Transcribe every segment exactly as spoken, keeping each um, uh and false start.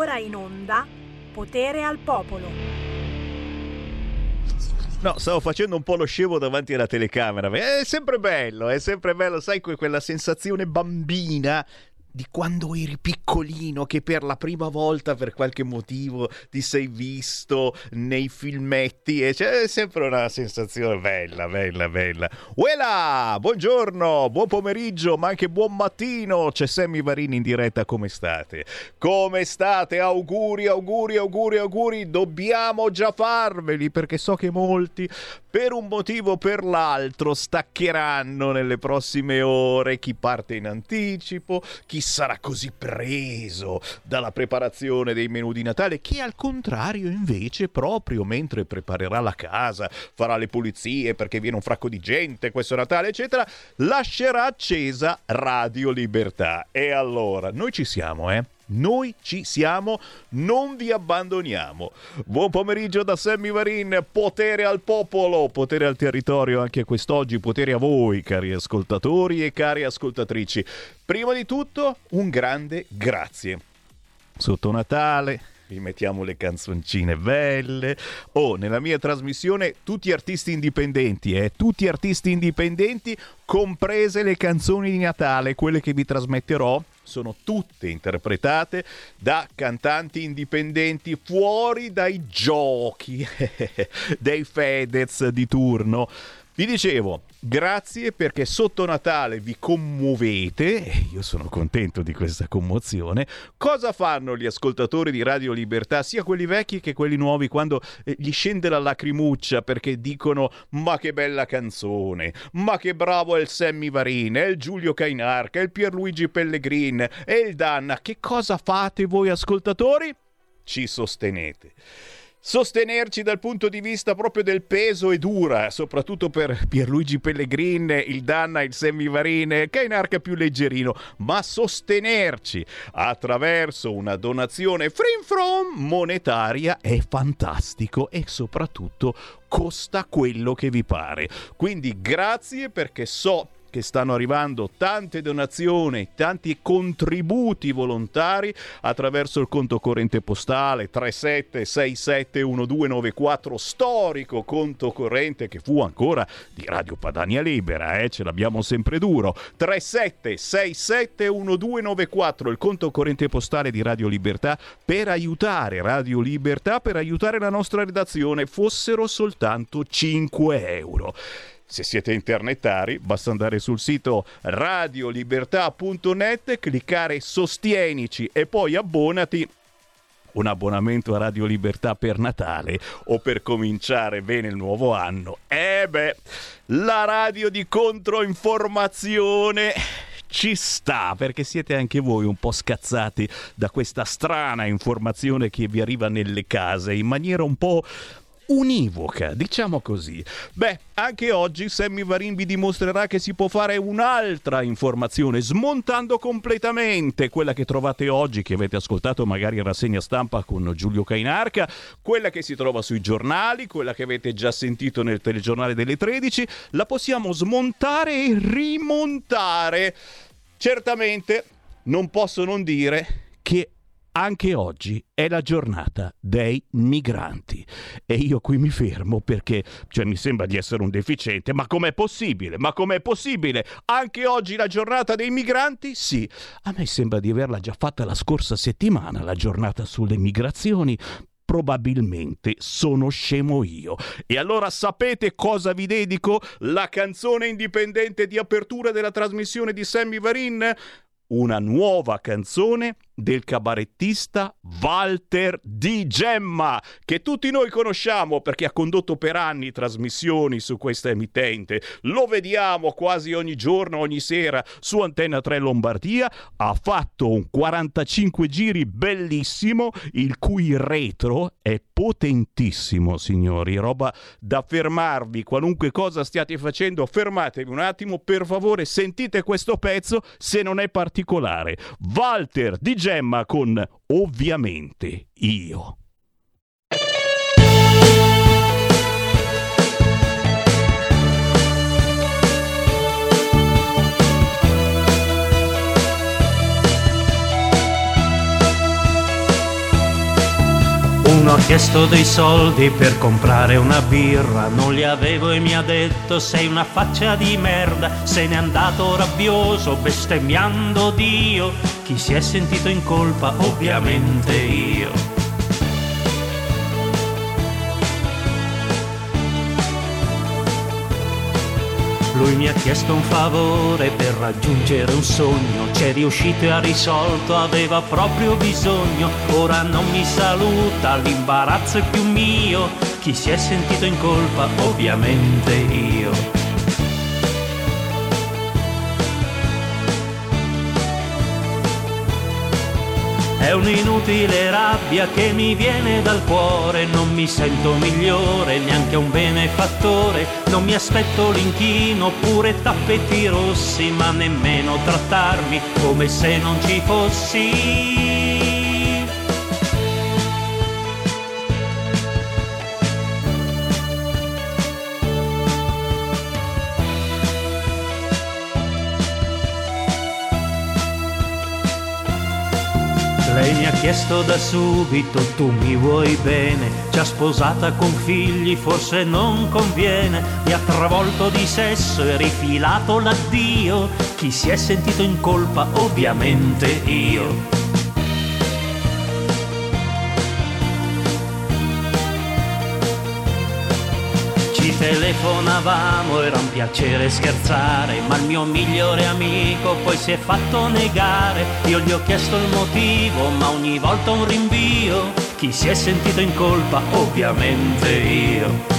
ora in onda Potere al Popolo. No, stavo facendo un po' lo scemo davanti alla telecamera. È sempre bello, è sempre bello, sai, quella sensazione bambina di quando eri piccolino, che per la prima volta per qualche motivo ti sei visto nei filmetti, e c'è sempre una sensazione bella, bella, bella. Uela, buongiorno, buon pomeriggio, ma anche buon mattino. C'è Sammy Varin in diretta. Come state? Come state? Auguri, auguri, auguri, auguri. Dobbiamo già farveli, perché so che molti, per un motivo o per l'altro, staccheranno nelle prossime ore. Chi parte in anticipo, chi sarà così preso dalla preparazione dei menù di Natale, chi al contrario invece proprio mentre preparerà la casa, farà le pulizie perché viene un fracco di gente questo Natale eccetera, lascerà accesa Radio Libertà. E allora, noi ci siamo, eh? Noi ci siamo, non vi abbandoniamo. Buon pomeriggio da Sammy Varin, potere al popolo, potere al territorio anche quest'oggi, potere a voi cari ascoltatori e cari ascoltatrici. Prima di tutto un grande grazie. Sotto Natale vi mettiamo le canzoncine belle. Oh, nella mia trasmissione tutti artisti indipendenti, eh? Tutti artisti indipendenti, comprese le canzoni di Natale, quelle che vi trasmetterò. Sono tutte interpretate da cantanti indipendenti fuori dai giochi dei Fedez di turno. Vi dicevo, grazie perché sotto Natale vi commuovete, e io sono contento di questa commozione. Cosa fanno gli ascoltatori di Radio Libertà, sia quelli vecchi che quelli nuovi, quando eh, gli scende la lacrimuccia perché dicono ma che bella canzone, ma che bravo è il Sammy Varin, è il Giulio Cainarca, è il Pierluigi Pellegrin, è il Danna? Che cosa fate voi ascoltatori? Ci sostenete. Sostenerci dal punto di vista proprio del peso è dura, soprattutto per Pierluigi Pellegrin, il Danna, il Sammy Varin, Cainarca più leggerino, ma sostenerci attraverso una donazione free from monetaria è fantastico e soprattutto costa quello che vi pare. Quindi grazie, perché so che stanno arrivando tante donazioni, tanti contributi volontari attraverso il conto corrente postale tre sette sei sette uno due nove quattro, storico conto corrente che fu ancora di Radio Padania Libera, eh? Ce l'abbiamo sempre duro, tre sette sei sette uno due nove quattro, il conto corrente postale di Radio Libertà, per aiutare Radio Libertà, per aiutare la nostra redazione, fossero soltanto cinque euro. Se siete internetari, basta andare sul sito radio libertà punto net, cliccare Sostienici e poi abbonati. Un abbonamento a Radio Libertà per Natale o per cominciare bene il nuovo anno. E beh, la radio di controinformazione ci sta, perché siete anche voi un po' scazzati da questa strana informazione che vi arriva nelle case in maniera un po' univoca, diciamo così. Beh, anche oggi Sammy Varin vi dimostrerà che si può fare un'altra informazione, smontando completamente quella che trovate oggi, che avete ascoltato magari in rassegna stampa con Giulio Cainarca, quella che si trova sui giornali, quella che avete già sentito nel telegiornale delle tredici, la possiamo smontare e rimontare. Certamente non posso non dire che anche oggi è la giornata dei migranti e io qui mi fermo perché, cioè, mi sembra di essere un deficiente, ma com'è possibile? Ma com'è possibile? Anche oggi la giornata dei migranti? Sì, a me sembra di averla già fatta la scorsa settimana, la giornata sulle migrazioni. Probabilmente sono scemo io. E allora sapete cosa vi dedico? La canzone indipendente di apertura della trasmissione di Sammy Varin? Una nuova canzone del cabarettista Walter Di Gemma, che tutti noi conosciamo perché ha condotto per anni trasmissioni su questa emittente. Lo vediamo quasi ogni giorno, ogni sera su Antenna tre Lombardia. Ha fatto un quarantacinque giri bellissimo, il cui retro è potentissimo, signori. Roba da fermarvi, qualunque cosa stiate facendo, fermatevi un attimo, per favore, sentite questo pezzo se non è partito. Walter Di Gemma con Ovviamente Io. giorno ho chiesto dei soldi per comprare una birra, non li avevo e mi ha detto sei una faccia di merda. Se n'è andato rabbioso bestemmiando Dio. Chi si è sentito in colpa? Ovviamente io. Lui mi ha chiesto un favore per raggiungere un sogno, c'è riuscito e ha risolto, aveva proprio bisogno. Ora non mi saluta, l'imbarazzo è più mio. Chi si è sentito in colpa? Ovviamente io. È un'inutile rabbia che mi viene dal cuore, non mi sento migliore, neanche un benefattore. Non mi aspetto l'inchino oppure tappeti rossi, ma nemmeno trattarmi come se non ci fossi. Lei mi ha chiesto da subito, tu mi vuoi bene, ci ha sposata con figli, forse non conviene, mi ha travolto di sesso e rifilato l'addio, chi si è sentito in colpa? Ovviamente io. Telefonavamo, era un piacere scherzare, ma il mio migliore amico poi si è fatto negare. Io gli ho chiesto il motivo, ma ogni volta un rinvio. Chi si è sentito in colpa? Ovviamente io.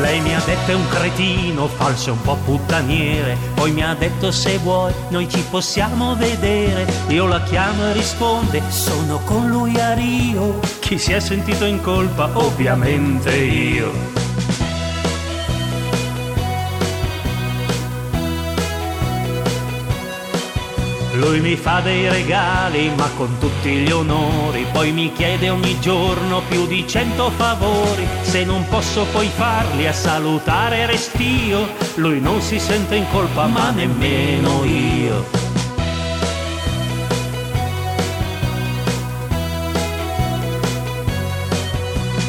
Lei mi ha detto è un cretino, falso e un po' puttaniere, poi mi ha detto se vuoi noi ci possiamo vedere. Io la chiamo e risponde, sono con lui a Rio. Chi si è sentito in colpa? Ovviamente io. Lui mi fa dei regali ma con tutti gli onori, poi mi chiede ogni giorno più di cento favori. Se non posso poi farli a salutare restio, lui non si sente in colpa ma nemmeno io.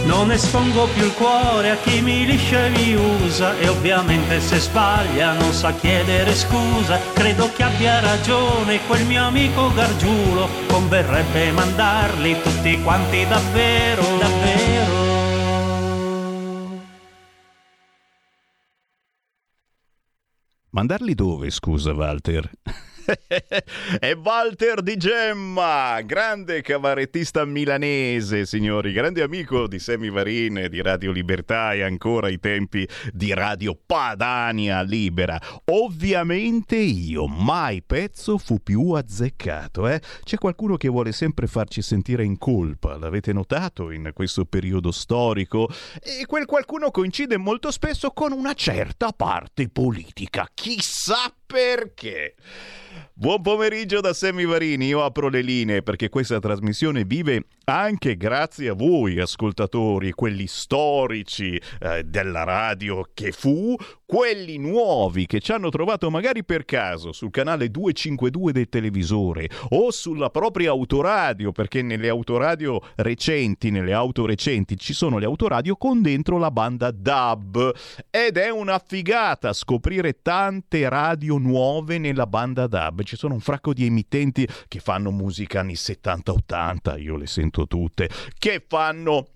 Non espongo più il cuore a chi mi liscia e mi usa, e ovviamente se sbaglia non sa chiedere scusa. Credo che abbia ragione quel mio amico Gargiulo, converrebbe mandarli tutti quanti davvero, davvero. Mandarli dove, scusa Walter? È Walter Di Gemma, grande cabarettista milanese, signori, grande amico di Sammy Varin, di Radio Libertà e ancora ai tempi di Radio Padania Libera. Ovviamente io, mai pezzo fu più azzeccato, eh? C'è qualcuno che vuole sempre farci sentire in colpa, l'avete notato in questo periodo storico? E quel qualcuno coincide molto spesso con una certa parte politica, chissà perché. Buon pomeriggio da Sammy Varin, io apro le linee perché questa trasmissione vive anche grazie a voi ascoltatori, quelli storici eh, della radio che fu, quelli nuovi che ci hanno trovato magari per caso sul canale duecentocinquantadue del televisore o sulla propria autoradio, perché nelle autoradio recenti, nelle auto recenti ci sono le autoradio con dentro la banda D A B ed è una figata scoprire tante radio nuove nella banda D A B. Ci sono un fracco di emittenti che fanno musica anni settanta ottanta, io le sento tutte, che fanno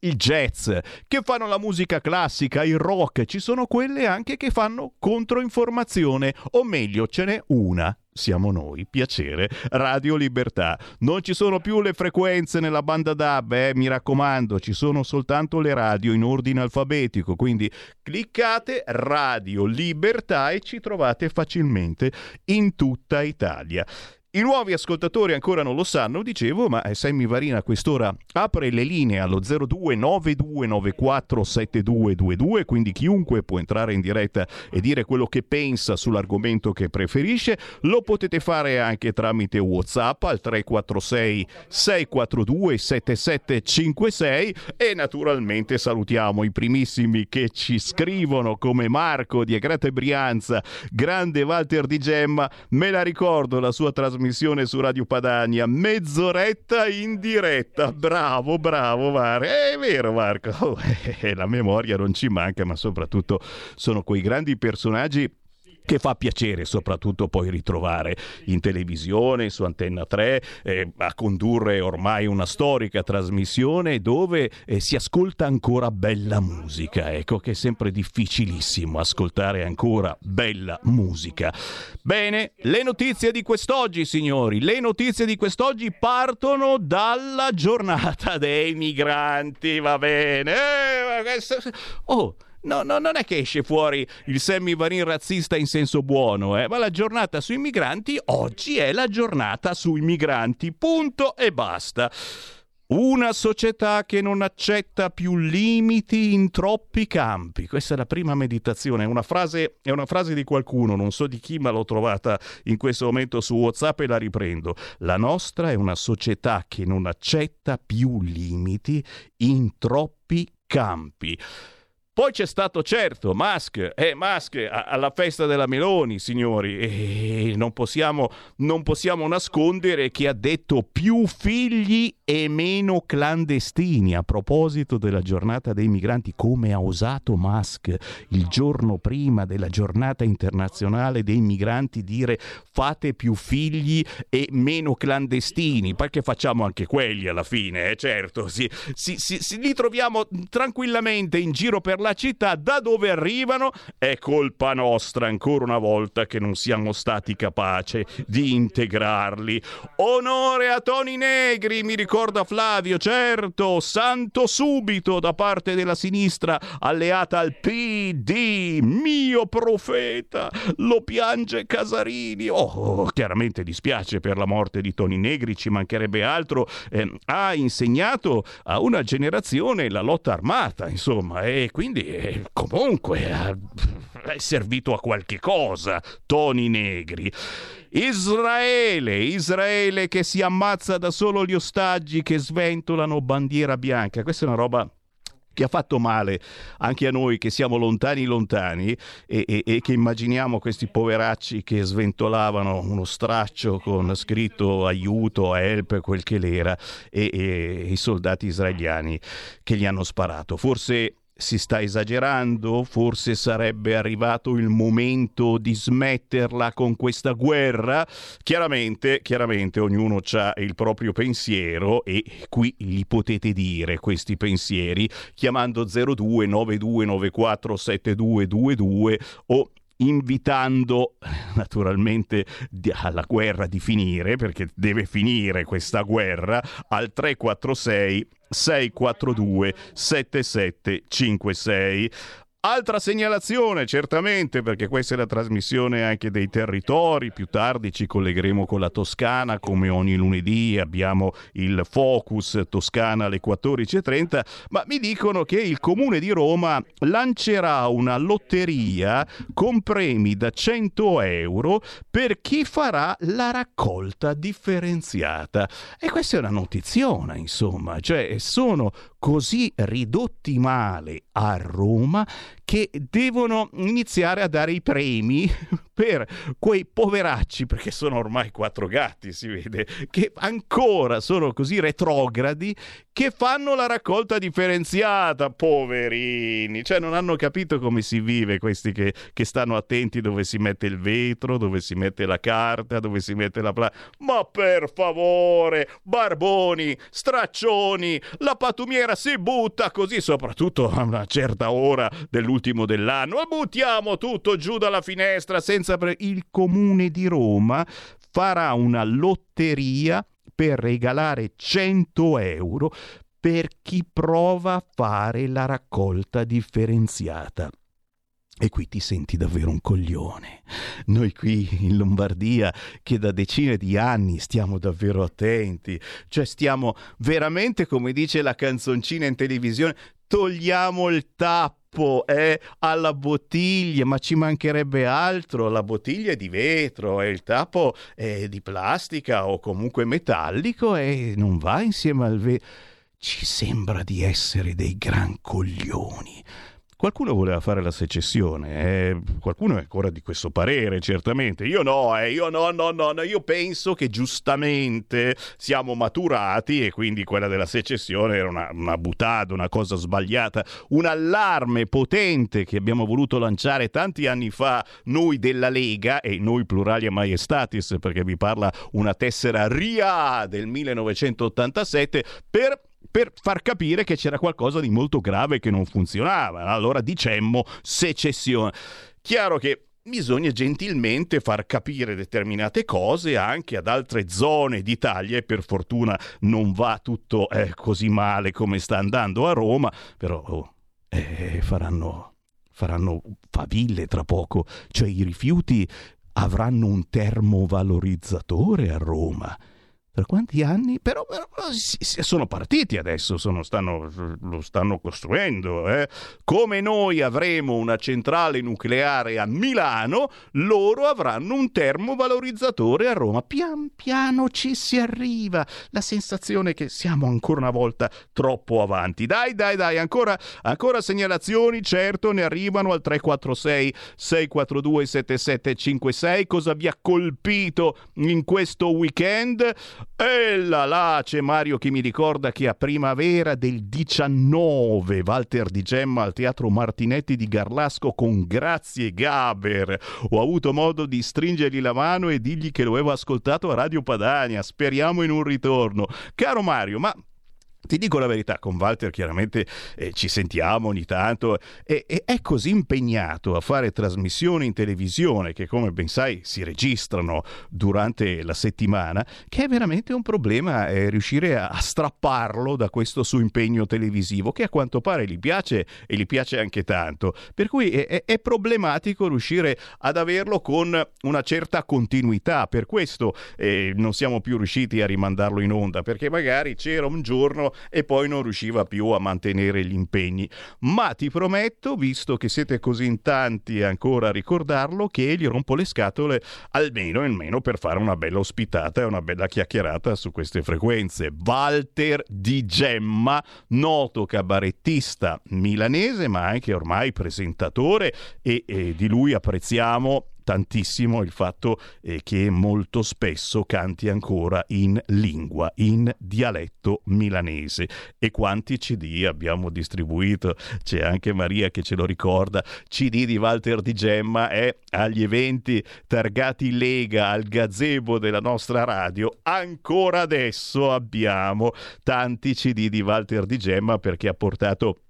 il jazz, che fanno la musica classica, il rock, ci sono quelle anche che fanno controinformazione, o meglio ce n'è una. Siamo noi, piacere, Radio Libertà. Non ci sono più le frequenze nella banda D A B, eh, mi raccomando, ci sono soltanto le radio in ordine alfabetico, quindi cliccate Radio Libertà e ci trovate facilmente in tutta Italia. I nuovi ascoltatori ancora non lo sanno, dicevo, ma Sammy Varin a quest'ora apre le linee allo zero due nove due nove quattro sette due due due, quindi chiunque può entrare in diretta e dire quello che pensa sull'argomento che preferisce. Lo potete fare anche tramite WhatsApp al tre quattro sei sei quattro due sette sette cinque sei e naturalmente salutiamo i primissimi che ci scrivono, come Marco di Agrate Brianza. Grande Walter Di Gemma, me la ricordo la sua trasmissione su Radio Padania, mezz'oretta in diretta. Bravo, bravo Marco, è vero Marco, oh, eh, la memoria non ci manca, ma soprattutto sono quei grandi personaggi che fa piacere soprattutto poi ritrovare in televisione, su Antenna tre, eh, a condurre ormai una storica trasmissione dove eh, si ascolta ancora bella musica. Ecco che è sempre difficilissimo ascoltare ancora bella musica. Bene, le notizie di quest'oggi, signori, le notizie di quest'oggi partono dalla giornata dei migranti, va bene? Oh! No, no, non è che esce fuori il Sammy Varin razzista in senso buono, eh? Ma la giornata sui migranti oggi è la giornata sui migranti, punto e basta. Una società che non accetta più limiti in troppi campi. Questa è la prima meditazione, è una frase, è una frase di qualcuno, non so di chi, ma l'ho trovata in questo momento su WhatsApp e la riprendo. La nostra è una società che non accetta più limiti in troppi campi. Poi c'è stato certo Musk, eh, Musk alla festa della Meloni, signori, e non possiamo, non possiamo nascondere che ha detto più figli e meno clandestini a proposito della giornata dei migranti. Come ha osato Musk il giorno prima della giornata internazionale dei migranti dire fate più figli e meno clandestini, perché facciamo anche quelli alla fine, eh, certo, sì, sì, sì, sì, li troviamo tranquillamente in giro per la la città, da dove arrivano. È colpa nostra ancora una volta che non siamo stati capaci di integrarli. Onore a Toni Negri, mi ricorda Flavio, certo, santo subito da parte della sinistra alleata al P D, mio profeta, lo piange Casarini. Oh, chiaramente dispiace per la morte di Toni Negri, ci mancherebbe altro, eh, ha insegnato a una generazione la lotta armata, insomma, e quindi Eh, comunque ha, è servito a qualche cosa Toni Negri. Israele, Israele che si ammazza da solo gli ostaggi che sventolano bandiera bianca. Questa è una roba che ha fatto male anche a noi che siamo lontani lontani e, e, e che immaginiamo questi poveracci che sventolavano uno straccio con scritto aiuto, help, quel che l'era, e, e i soldati israeliani che gli hanno sparato. Forse si sta esagerando, forse sarebbe arrivato il momento di smetterla con questa guerra. Chiaramente, chiaramente ognuno ha il proprio pensiero e qui li potete dire questi pensieri chiamando zero due nove due nove quattro sette due due due o invitando naturalmente alla guerra di finire, perché deve finire questa guerra, al tre quattro sei sei quattro due sette sette cinque sei. Altra segnalazione, certamente, perché questa è la trasmissione anche dei territori. Più tardi ci collegheremo con la Toscana, come ogni lunedì abbiamo il Focus Toscana alle quattordici e trenta, ma mi dicono che il Comune di Roma lancerà una lotteria con premi da cento euro per chi farà la raccolta differenziata. E questa è una notiziona, insomma, cioè sono così ridotti male a Roma che devono iniziare a dare i premi per quei poveracci, perché sono ormai quattro gatti, si vede, che ancora sono così retrogradi che fanno la raccolta differenziata, poverini, cioè non hanno capito come si vive questi che, che stanno attenti dove si mette il vetro, dove si mette la carta, dove si mette la pla... Ma per favore, barboni, straccioni, la pattumiera si butta così, soprattutto a una certa ora dell'ultimo dell'anno, buttiamo tutto giù dalla finestra senza pre- il Comune di Roma farà una lotteria per regalare cento euro per chi prova a fare la raccolta differenziata. E qui ti senti davvero un coglione. Noi qui in Lombardia, che da decine di anni stiamo davvero attenti, cioè stiamo veramente, come dice la canzoncina in televisione, togliamo il tappo è alla bottiglia, ma ci mancherebbe altro. La bottiglia è di vetro e il tappo è di plastica o comunque metallico e non va insieme al vetro. Ci sembra di essere dei gran coglioni. Qualcuno voleva fare la secessione, eh? Qualcuno è ancora di questo parere, certamente. Io no, eh? io no, no, no, no, io penso che giustamente siamo maturati e quindi quella della secessione era una, una butata, una cosa sbagliata, un allarme potente che abbiamo voluto lanciare tanti anni fa noi della Lega, e noi pluralia maiestatis, perché vi parla una tessera R I A del millenovecentottantasette, per... per far capire che c'era qualcosa di molto grave che non funzionava. Allora dicemmo secessione. Chiaro che bisogna gentilmente far capire determinate cose anche ad altre zone d'Italia, e per fortuna non va tutto eh, così male come sta andando a Roma, però oh, eh, faranno faranno faville tra poco, cioè i rifiuti avranno un termovalorizzatore a Roma. Per quanti anni? Però, però sono partiti adesso, sono, stanno, lo stanno costruendo. Eh? Come noi avremo una centrale nucleare a Milano, loro avranno un termovalorizzatore a Roma. Pian piano ci si arriva. La sensazione è che siamo ancora una volta troppo avanti. Dai, dai, dai, ancora, ancora segnalazioni, certo, ne arrivano al tre quattro sei sei quattro due sette sette cinque sei. Cosa vi ha colpito in questo weekend? E là là c'è Mario che mi ricorda che a primavera del diciannove Walter Di Gemma al Teatro Martinetti di Garlasco con Grazie Gaber. Ho avuto modo di stringergli la mano e dirgli che lo avevo ascoltato a Radio Padania. Speriamo in un ritorno. Caro Mario, ma ti dico la verità, con Walter chiaramente eh, ci sentiamo ogni tanto e, e è così impegnato a fare trasmissioni in televisione che, come ben sai, si registrano durante la settimana, che è veramente un problema eh, riuscire a strapparlo da questo suo impegno televisivo, che a quanto pare gli piace e gli piace anche tanto, per cui è, è problematico riuscire ad averlo con una certa continuità. Per questo eh, non siamo più riusciti a rimandarlo in onda, perché magari c'era un giorno e poi non riusciva più a mantenere gli impegni. Ma ti prometto, visto che siete così in tanti ancora a ricordarlo, che gli rompo le scatole almeno almeno per fare una bella ospitata e una bella chiacchierata su queste frequenze. Walter Di Gemma, noto cabarettista milanese ma anche ormai presentatore, e, e di lui apprezziamo tantissimo il fatto eh, che molto spesso canti ancora in lingua, in dialetto milanese. E quanti C D abbiamo distribuito, c'è anche Maria che ce lo ricorda, C D di Walter Di Gemma è agli eventi targati Lega, al gazebo della nostra radio. Ancora adesso abbiamo tanti C D di Walter Di Gemma, perché ha portato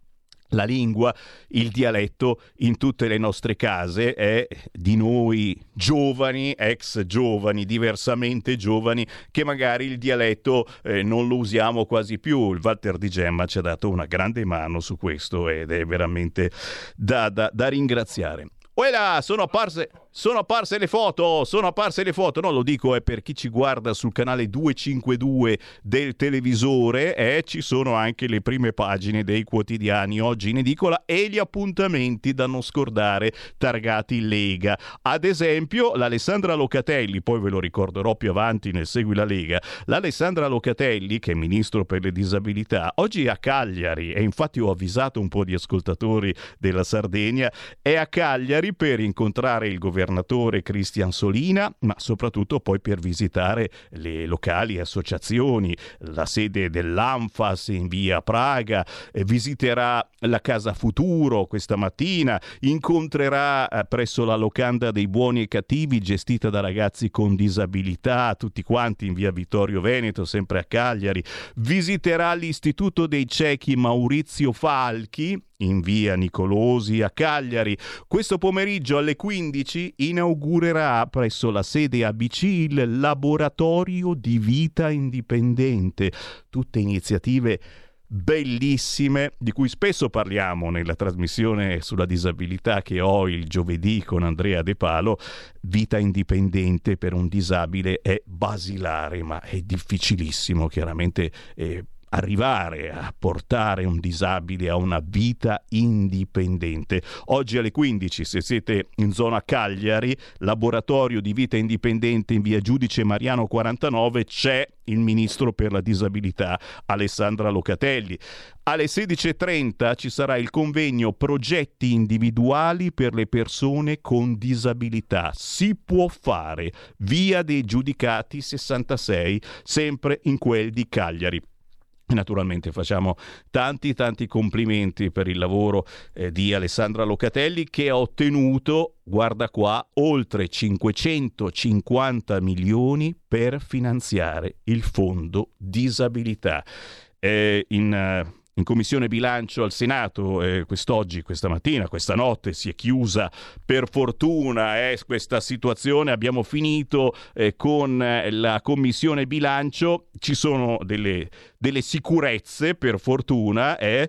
la lingua, il dialetto in tutte le nostre case, è di noi giovani, ex giovani, diversamente giovani, che magari il dialetto eh, non lo usiamo quasi più. Il Walter Di Gemma ci ha dato una grande mano su questo ed è veramente da, da, da ringraziare. Uela, sono apparse, sono apparse le foto, sono apparse le foto, no, lo dico è per chi ci guarda sul canale duecentocinquantadue del televisore, eh, ci sono anche le prime pagine dei quotidiani oggi in edicola e gli appuntamenti da non scordare targati Lega. Ad esempio l'Alessandra Locatelli, poi ve lo ricorderò più avanti nel Segui la Lega, l'Alessandra Locatelli, che è ministro per le disabilità, oggi è a Cagliari, e infatti ho avvisato un po' di ascoltatori della Sardegna, è a Cagliari per incontrare il governatore Cristian Solina, ma soprattutto poi per visitare le locali associazioni, la sede dell'Anfas in via Praga, visiterà la Casa Futuro questa mattina, incontrerà presso la locanda dei Buoni e Cattivi gestita da ragazzi con disabilità, tutti quanti in via Vittorio Veneto, sempre a Cagliari, visiterà l'Istituto dei Ciechi Maurizio Falchi in via Nicolosi a Cagliari. Questo pomeriggio alle quindici inaugurerà presso la sede A B C il laboratorio di vita indipendente. Tutte iniziative bellissime di cui spesso parliamo nella trasmissione sulla disabilità che ho il giovedì con Andrea De Palo. Vita indipendente per un disabile è basilare, ma è difficilissimo chiaramente eh, arrivare a portare un disabile a una vita indipendente. Oggi alle quindici, se siete in zona Cagliari, laboratorio di vita indipendente in via Giudice Mariano quarantanove, c'è il ministro per la disabilità Alessandra Locatelli. Alle sedici e trenta ci sarà il convegno Progetti individuali per le persone con disabilità. Si può fare, via dei Giudicati sessantasei, sempre in quel di Cagliari. Naturalmente facciamo tanti tanti complimenti per il lavoro eh, di Alessandra Locatelli, che ha ottenuto, guarda qua, oltre cinquecentocinquanta milioni per finanziare il fondo disabilità. Eh, in, eh, in Commissione Bilancio al Senato eh, quest'oggi, questa mattina, questa notte si è chiusa per fortuna eh, questa situazione, abbiamo finito eh, con eh, la Commissione Bilancio, ci sono delle... delle sicurezze per fortuna, eh?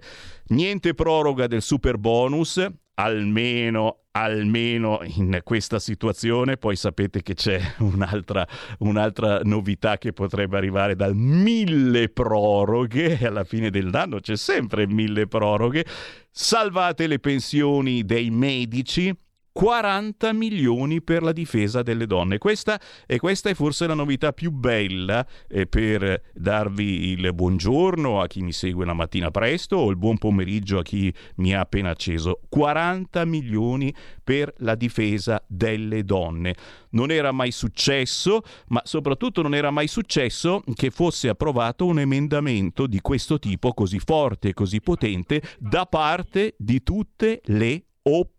Niente proroga del super bonus, almeno almeno in questa situazione. Poi sapete che c'è un'altra, un'altra novità che potrebbe arrivare dal mille proroghe, alla fine dell'anno c'è sempre mille proroghe. Salvate le pensioni dei medici, quaranta milioni per la difesa delle donne. Questa, e questa è forse la novità più bella eh, per darvi il buongiorno a chi mi segue la mattina presto o il buon pomeriggio a chi mi ha appena acceso. quaranta milioni per la difesa delle donne. Non era mai successo, ma soprattutto non era mai successo che fosse approvato un emendamento di questo tipo così forte e così potente da parte di tutte le opposizioni.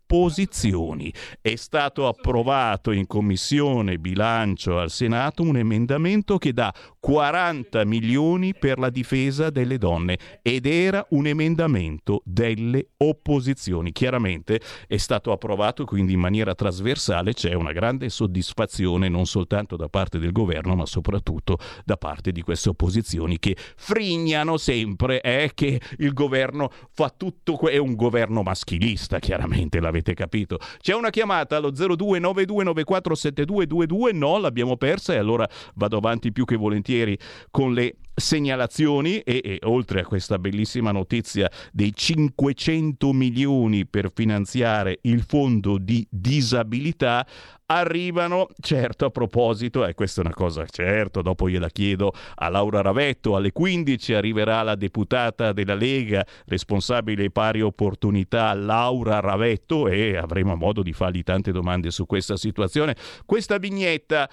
È stato approvato in Commissione Bilancio al Senato un emendamento che dà quaranta milioni per la difesa delle donne, ed era un emendamento delle opposizioni. Chiaramente è stato approvato, quindi in maniera trasversale c'è una grande soddisfazione non soltanto da parte del governo, ma soprattutto da parte di queste opposizioni che frignano sempre eh, che il governo fa tutto, que- è un governo maschilista, chiaramente. L'avete capito. C'è una chiamata allo zero due nove due nove quattro sette due due due, no, l'abbiamo persa, e allora vado avanti più che volentieri con le segnalazioni e, e oltre a questa bellissima notizia dei cinquecento milioni per finanziare il fondo di disabilità, arrivano, certo, a proposito, e eh, questa è una cosa, certo, dopo gliela chiedo a Laura Ravetto, alle quindici arriverà la deputata della Lega, responsabile pari opportunità Laura Ravetto, e avremo modo di fargli tante domande su questa situazione. Questa vignetta,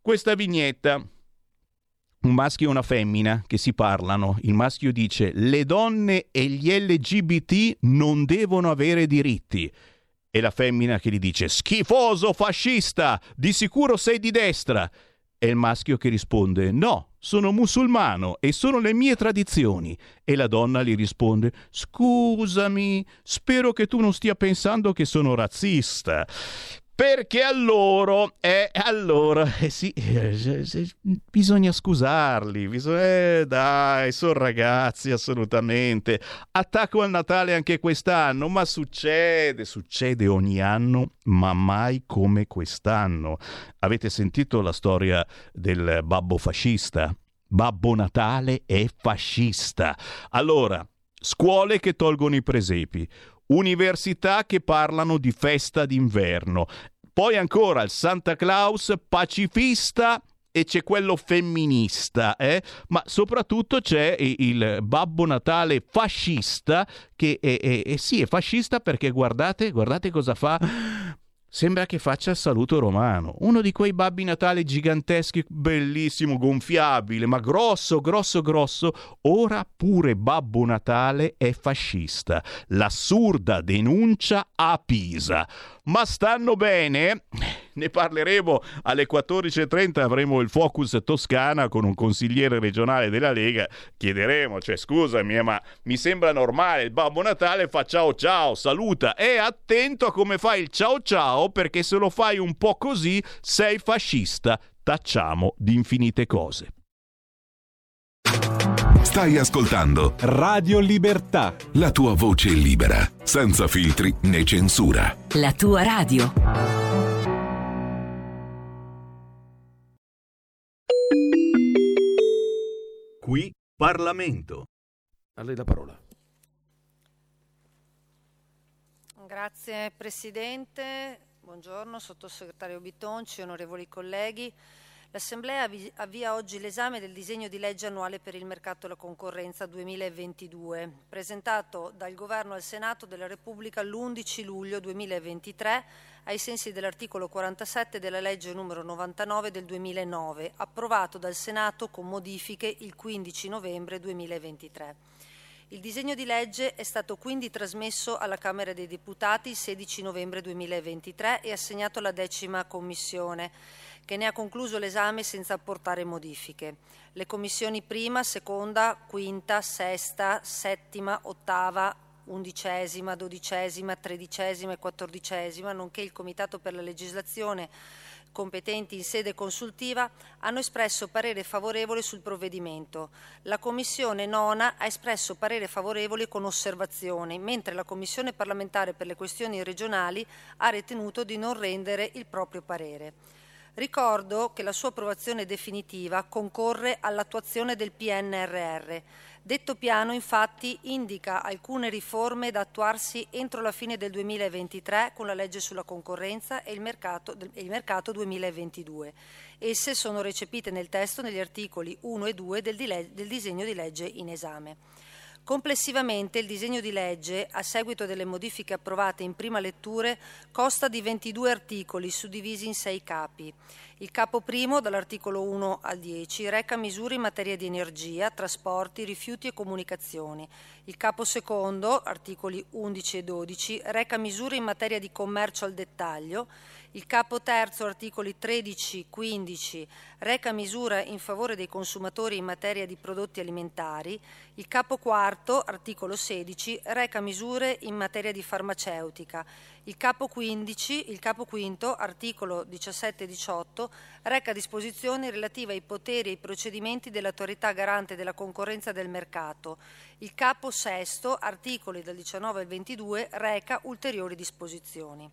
questa vignetta, un maschio e una femmina che si parlano. Il maschio dice: le donne e gli L G B T non devono avere diritti. E la femmina che gli dice: schifoso fascista, di sicuro sei di destra. E il maschio che risponde: no, sono musulmano e sono le mie tradizioni. E la donna gli risponde: scusami, spero che tu non stia pensando che sono razzista. Perché a loro, eh, allora, eh, sì, eh, eh, bisogna scusarli, bisogna, eh, dai, sono ragazzi, assolutamente. Attacco al Natale anche quest'anno, ma succede, succede ogni anno, ma mai come quest'anno. Avete sentito la storia del babbo fascista? Babbo Natale è fascista. Allora, scuole che tolgono i presepi, università che parlano di festa d'inverno, poi ancora il Santa Claus pacifista e c'è quello femminista, eh? Ma soprattutto c'è il Babbo Natale fascista che è, è, è, sì, è fascista perché guardate, guardate cosa fa. Sembra che faccia il saluto romano, uno di quei Babbi Natale giganteschi, bellissimo, gonfiabile, ma grosso, grosso, grosso. Ora pure Babbo Natale è fascista. L'assurda denuncia a Pisa. Ma stanno bene? Ne parleremo alle quattordici e trenta, avremo il Focus Toscana con un consigliere regionale della Lega, chiederemo, cioè scusami, ma mi sembra normale, il Babbo Natale fa ciao ciao, saluta, e attento a come fai il ciao ciao, perché se lo fai un po' così sei fascista, tacciamo di infinite cose. Stai ascoltando Radio Libertà, la tua voce libera, senza filtri né censura. La tua radio. Qui Parlamento. A lei la parola. Grazie Presidente, buongiorno Sottosegretario Bitonci, onorevoli colleghi. L'Assemblea avvia oggi l'esame del disegno di legge annuale per il mercato e la concorrenza duemilaventidue, presentato dal Governo al Senato della Repubblica l'undici luglio duemilaventitré, ai sensi dell'articolo quarantasette della legge numero novantanove del duemilanove, approvato dal Senato con modifiche il quindici novembre duemilaventitré. Il disegno di legge è stato quindi trasmesso alla Camera dei Deputati il sedici novembre duemilaventitré e assegnato alla decima Commissione, che ne ha concluso l'esame senza apportare modifiche. Le commissioni prima, seconda, quinta, sesta, settima, ottava, undicesima, dodicesima, tredicesima e quattordicesima, nonché il Comitato per la legislazione competenti in sede consultiva, hanno espresso parere favorevole sul provvedimento. La Commissione nona ha espresso parere favorevole con osservazioni, mentre la Commissione parlamentare per le questioni regionali ha ritenuto di non rendere il proprio parere. Ricordo che la sua approvazione definitiva concorre all'attuazione del P N R R. Detto piano, infatti, indica alcune riforme da attuarsi entro la fine del duemilaventitré con la legge sulla concorrenza e il mercato, e il mercato duemilaventidue. Esse sono recepite nel testo negli articoli uno e due del, dile- del disegno di legge in esame. Complessivamente il disegno di legge, a seguito delle modifiche approvate in prima lettura, consta di ventidue articoli suddivisi in sei capi. Il capo primo, dall'articolo uno al dieci, reca misure in materia di energia, trasporti, rifiuti e comunicazioni. Il capo secondo, articoli undici e dodici, reca misure in materia di commercio al dettaglio. Il capo terzo, articoli tredici e quindici, reca misura in favore dei consumatori in materia di prodotti alimentari. Il capo quarto, articolo sedici, reca misure in materia di farmaceutica. Il capo quindici, il capo quinto, articolo diciassette e diciotto, reca disposizioni relative ai poteri e ai procedimenti dell'Autorità Garante della Concorrenza del Mercato. Il capo sesto, articoli dal diciannove al ventidue, reca ulteriori disposizioni.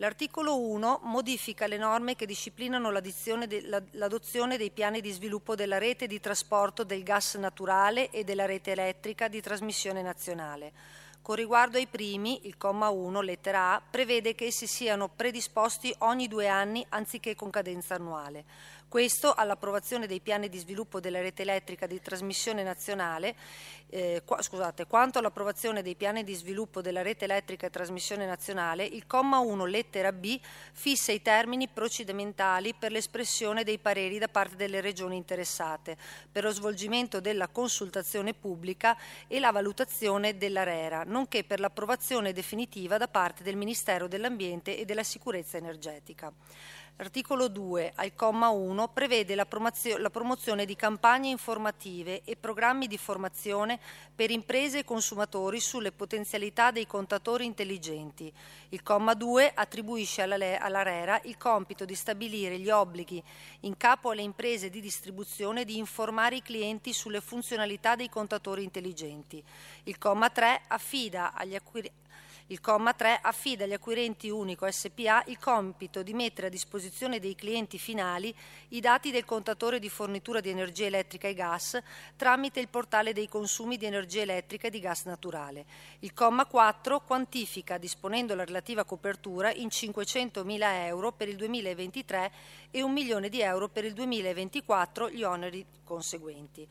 L'articolo uno modifica le norme che disciplinano l'adozione dei piani di sviluppo della rete di trasporto del gas naturale e della rete elettrica di trasmissione nazionale. Con riguardo ai primi, il comma uno, lettera A, prevede che essi siano predisposti ogni due anni anziché con cadenza annuale. Questo all'approvazione dei piani di sviluppo della rete elettrica di trasmissione nazionale, eh, qua, scusate, quanto all'approvazione dei piani di sviluppo della rete elettrica e trasmissione nazionale, il comma uno, lettera B, fissa i termini procedimentali per l'espressione dei pareri da parte delle regioni interessate, per lo svolgimento della consultazione pubblica e la valutazione dell'ARERA, nonché per l'approvazione definitiva da parte del Ministero dell'Ambiente e della Sicurezza Energetica. L'articolo due, al comma uno, prevede la promozio- la promozione di campagne informative e programmi di formazione per imprese e consumatori sulle potenzialità dei contatori intelligenti. Il comma due attribuisce alla le- all'ARERA il compito di stabilire gli obblighi in capo alle imprese di distribuzione di informare i clienti sulle funzionalità dei contatori intelligenti. Il comma tre affida agli acquirenti Il comma tre affida agli acquirenti Unico S P A il compito di mettere a disposizione dei clienti finali i dati del contatore di fornitura di energia elettrica e gas tramite il portale dei consumi di energia elettrica e di gas naturale. Il comma quattro quantifica, disponendo la relativa copertura, in cinquecentomila euro per il duemilaventitré e un milione di euro per il duemilaventiquattro gli oneri conseguenti.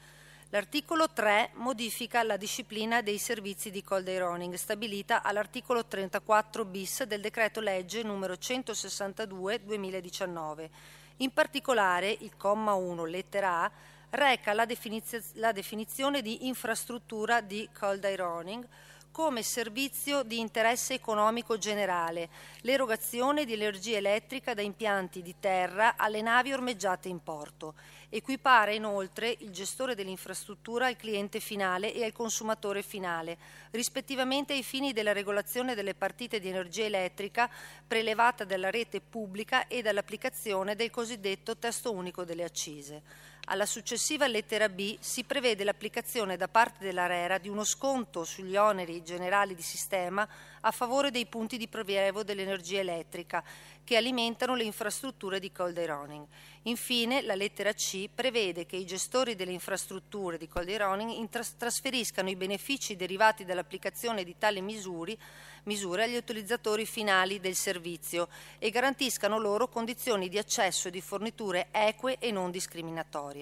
L'articolo tre modifica la disciplina dei servizi di cold ironing stabilita all'articolo trentaquattro bis del decreto legge numero centosessantadue duemiladiciannove. In particolare, il comma uno, lettera A, reca la, definizio- la definizione di infrastruttura di cold ironing come servizio di interesse economico generale, l'erogazione di energia elettrica da impianti di terra alle navi ormeggiate in porto. Equipara inoltre il gestore dell'infrastruttura al cliente finale e al consumatore finale, rispettivamente ai fini della regolazione delle partite di energia elettrica prelevata dalla rete pubblica e dall'applicazione del cosiddetto testo unico delle accise. Alla successiva lettera B si prevede l'applicazione da parte dell'ARERA di uno sconto sugli oneri generali di sistema a favore dei punti di prelievo dell'energia elettrica che alimentano le infrastrutture di cold ironing. Infine, la lettera C prevede che i gestori delle infrastrutture di cold ironing trasferiscano i benefici derivati dall'applicazione di tali misure, misure agli utilizzatori finali del servizio e garantiscano loro condizioni di accesso e di forniture eque e non discriminatorie.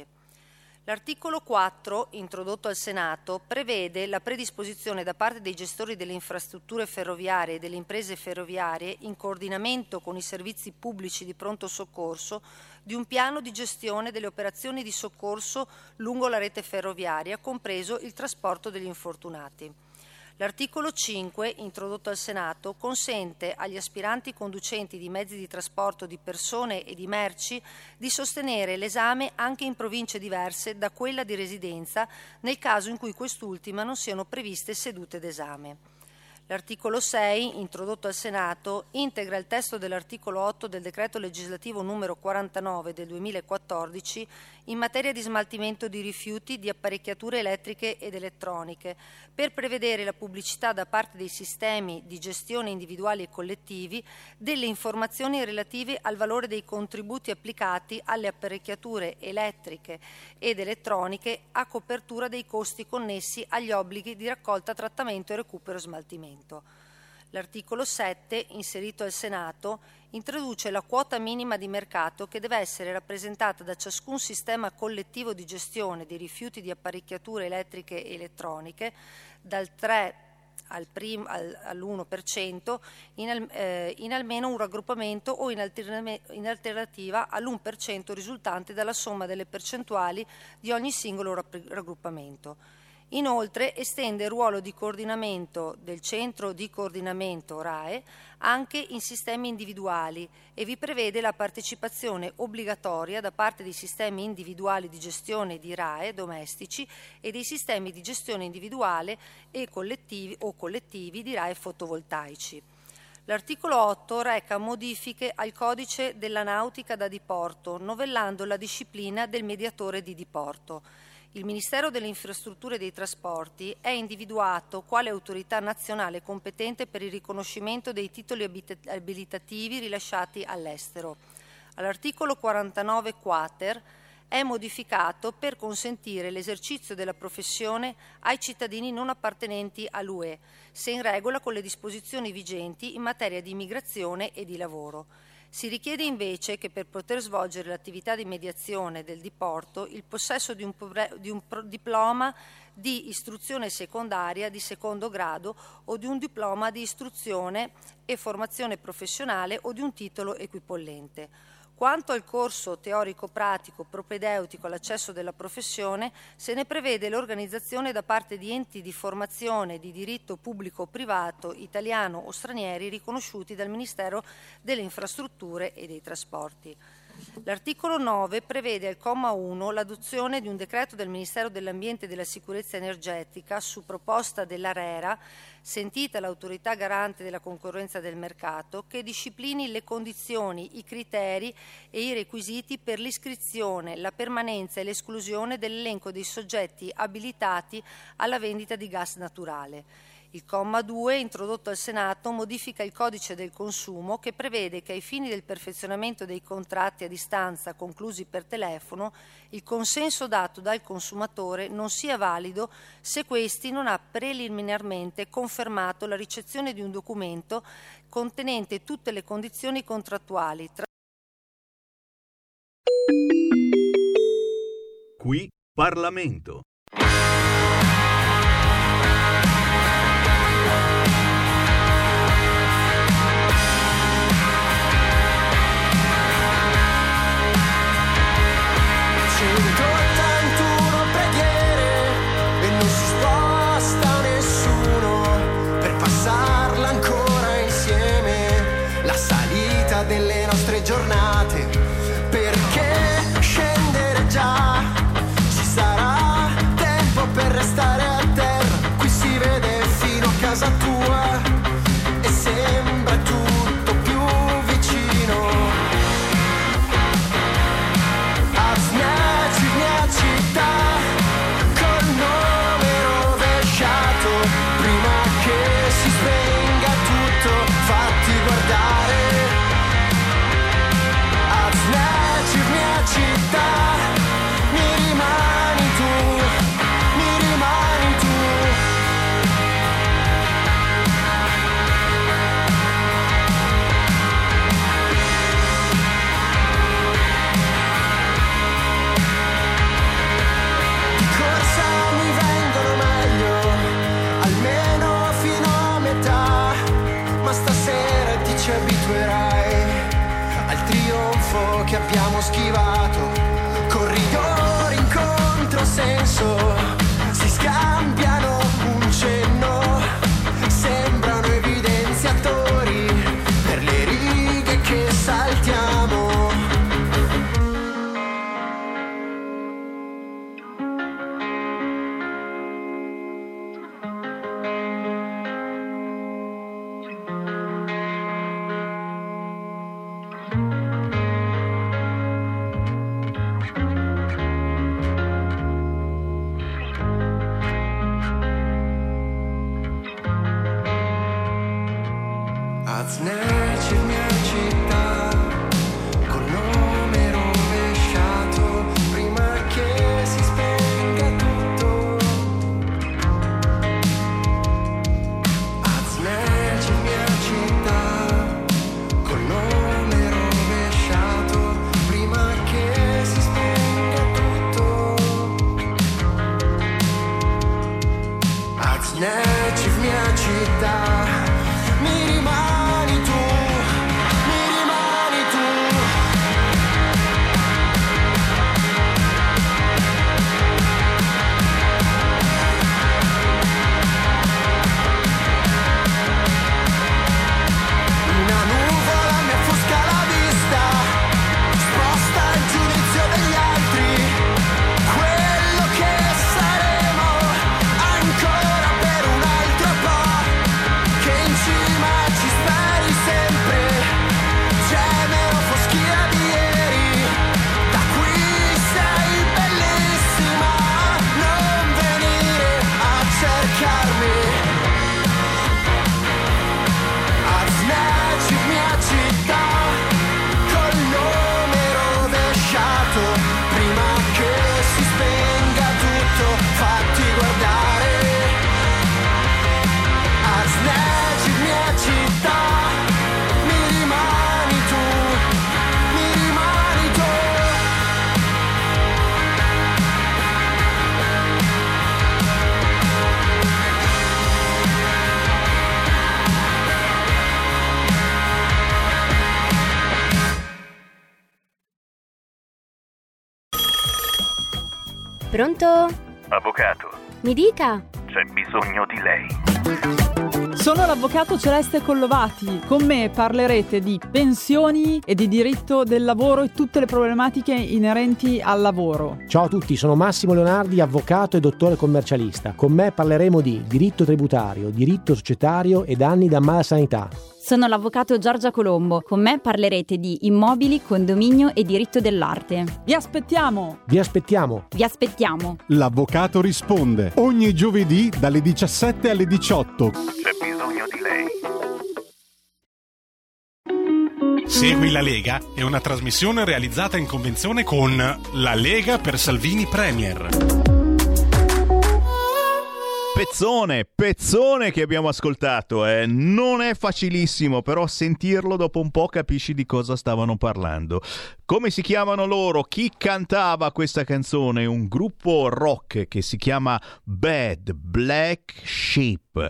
L'articolo quattro, introdotto al Senato, prevede la predisposizione da parte dei gestori delle infrastrutture ferroviarie e delle imprese ferroviarie, in coordinamento con i servizi pubblici di pronto soccorso, di un piano di gestione delle operazioni di soccorso lungo la rete ferroviaria, compreso il trasporto degli infortunati. L'articolo cinque, introdotto al Senato, consente agli aspiranti conducenti di mezzi di trasporto di persone e di merci di sostenere l'esame anche in province diverse da quella di residenza, nel caso in cui quest'ultima non siano previste sedute d'esame. L'articolo sei, introdotto al Senato, integra il testo dell'articolo otto del decreto legislativo numero quarantanove del duemilaquattordici in materia di smaltimento di rifiuti di apparecchiature elettriche ed elettroniche, per prevedere la pubblicità da parte dei sistemi di gestione individuali e collettivi delle informazioni relative al valore dei contributi applicati alle apparecchiature elettriche ed elettroniche a copertura dei costi connessi agli obblighi di raccolta, trattamento e recupero smaltimento. L'articolo sette, inserito al Senato, introduce la quota minima di mercato che deve essere rappresentata da ciascun sistema collettivo di gestione dei rifiuti di apparecchiature elettriche e elettroniche, dal tre per cento al prim- al- all'uno per cento in, al- eh, in almeno un raggruppamento o in, alterna- in alternativa all'uno per cento risultante dalla somma delle percentuali di ogni singolo rapp- raggruppamento. Inoltre estende il ruolo di coordinamento del centro di coordinamento R A E anche in sistemi individuali e vi prevede la partecipazione obbligatoria da parte dei sistemi individuali di gestione di R A E domestici e dei sistemi di gestione individuale e collettivi o collettivi di R A E fotovoltaici. L'articolo otto reca modifiche al codice della nautica da diporto, novellando la disciplina del mediatore di diporto. Il Ministero delle Infrastrutture e dei Trasporti è individuato quale autorità nazionale competente per il riconoscimento dei titoli abilitativi rilasciati all'estero. All'articolo quarantanove quater è modificato per consentire l'esercizio della professione ai cittadini non appartenenti all'U E, se in regola con le disposizioni vigenti in materia di immigrazione e di lavoro. Si richiede invece che per poter svolgere l'attività di mediazione del diporto il possesso di un, pro- di un pro- diploma di istruzione secondaria di secondo grado o di un diploma di istruzione e formazione professionale o di un titolo equipollente. Quanto al corso teorico-pratico propedeutico all'accesso della professione, se ne prevede l'organizzazione da parte di enti di formazione di diritto pubblico o privato, italiano o stranieri, riconosciuti dal Ministero delle Infrastrutture e dei Trasporti. L'articolo nove prevede al comma uno l'adozione di un decreto del Ministero dell'Ambiente e della Sicurezza Energetica su proposta dell'ARERA, sentita l'autorità garante della concorrenza del mercato, che disciplini le condizioni, i criteri e i requisiti per l'iscrizione, la permanenza e l'esclusione dell'elenco dei soggetti abilitati alla vendita di gas naturale. Il comma due, introdotto al Senato, modifica il codice del consumo che prevede che ai fini del perfezionamento dei contratti a distanza conclusi per telefono, il consenso dato dal consumatore non sia valido se questi non ha preliminarmente confermato la ricezione di un documento contenente tutte le condizioni contrattuali. Tra... Qui Parlamento. Delle nostre giornate, perché scendere già ci sarà che abbiamo schivato, corridori in controsenso, si scambiano un cenno, sembrano evidenziatori per le righe che saltiamo. Pronto? Avvocato. Mi dica. C'è bisogno di lei. Sono l'avvocato Celeste Collovati. Con me parlerete di pensioni e di diritto del lavoro e tutte le problematiche inerenti al lavoro. Ciao a tutti, sono Massimo Leonardi, avvocato e dottore commercialista. Con me parleremo di diritto tributario, diritto societario e danni da malasanità. Sono l'avvocato Giorgia Colombo. Con me parlerete di immobili, condominio e diritto dell'arte. Vi aspettiamo! Vi aspettiamo! Vi aspettiamo! L'avvocato risponde ogni giovedì dalle diciassette alle diciotto. C'è bisogno di lei. Segui la Lega è una trasmissione realizzata in convenzione con La Lega per Salvini Premier. Pezzone, pezzone che abbiamo ascoltato, eh. Non è facilissimo, però sentirlo dopo un po' capisci di cosa stavano parlando. Come si chiamano loro? Chi cantava questa canzone? Un gruppo rock che si chiama Bad Black Sheep.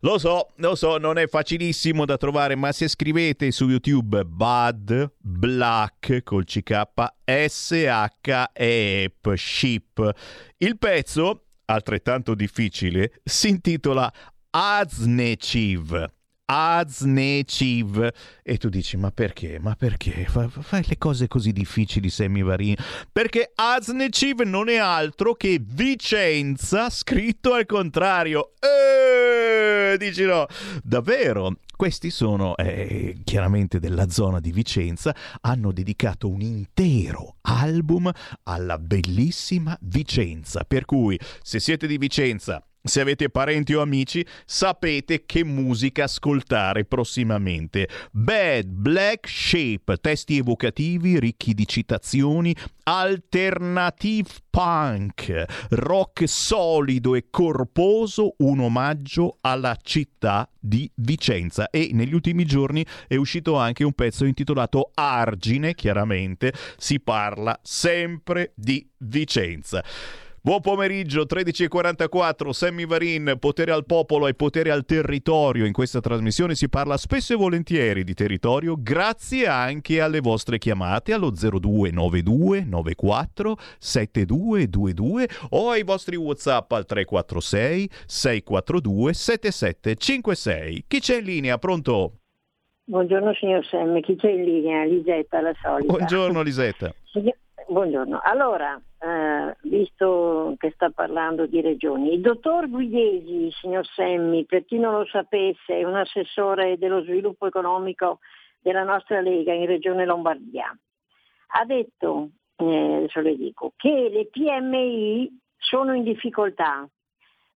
Lo so, lo so, non è facilissimo da trovare, ma se scrivete su YouTube Bad Black col C K S H E P Sheep, il pezzo altrettanto difficile, si intitola Aznechiv. Aznechiv. E tu dici, ma perché? Ma perché? Fai le cose così difficili, Sammy Varin? Perché Aznechiv non è altro che Vicenza scritto al contrario. Eeeh, dici no, davvero? Questi sono eh, chiaramente della zona di Vicenza, hanno dedicato un intero album alla bellissima Vicenza, per cui se siete di Vicenza, se avete parenti o amici, sapete che musica ascoltare prossimamente. Bad Black Sheep, testi evocativi, ricchi di citazioni, alternative punk, rock solido e corposo, un omaggio alla città di Vicenza. E negli ultimi giorni è uscito anche un pezzo intitolato Argine, chiaramente si parla sempre di Vicenza. Buon pomeriggio, tredici e quarantaquattro, Sammy Varin, potere al popolo e potere al territorio. In questa trasmissione si parla spesso e volentieri di territorio, grazie anche alle vostre chiamate allo zero due nove due nove quattro sette due due due o ai vostri WhatsApp al tre quattro sei sei quattro due sette sette cinque sei. Chi c'è in linea? Pronto? Buongiorno signor Sam, chi c'è in linea? Lisetta, la solita. Buongiorno Lisetta. Buongiorno. Allora, eh, visto che sta parlando di regioni, il dottor Guidesi, signor Semmi, per chi non lo sapesse, è un assessore dello sviluppo economico della nostra Lega in Regione Lombardia. Ha detto, eh, adesso le dico, che le P M I sono in difficoltà.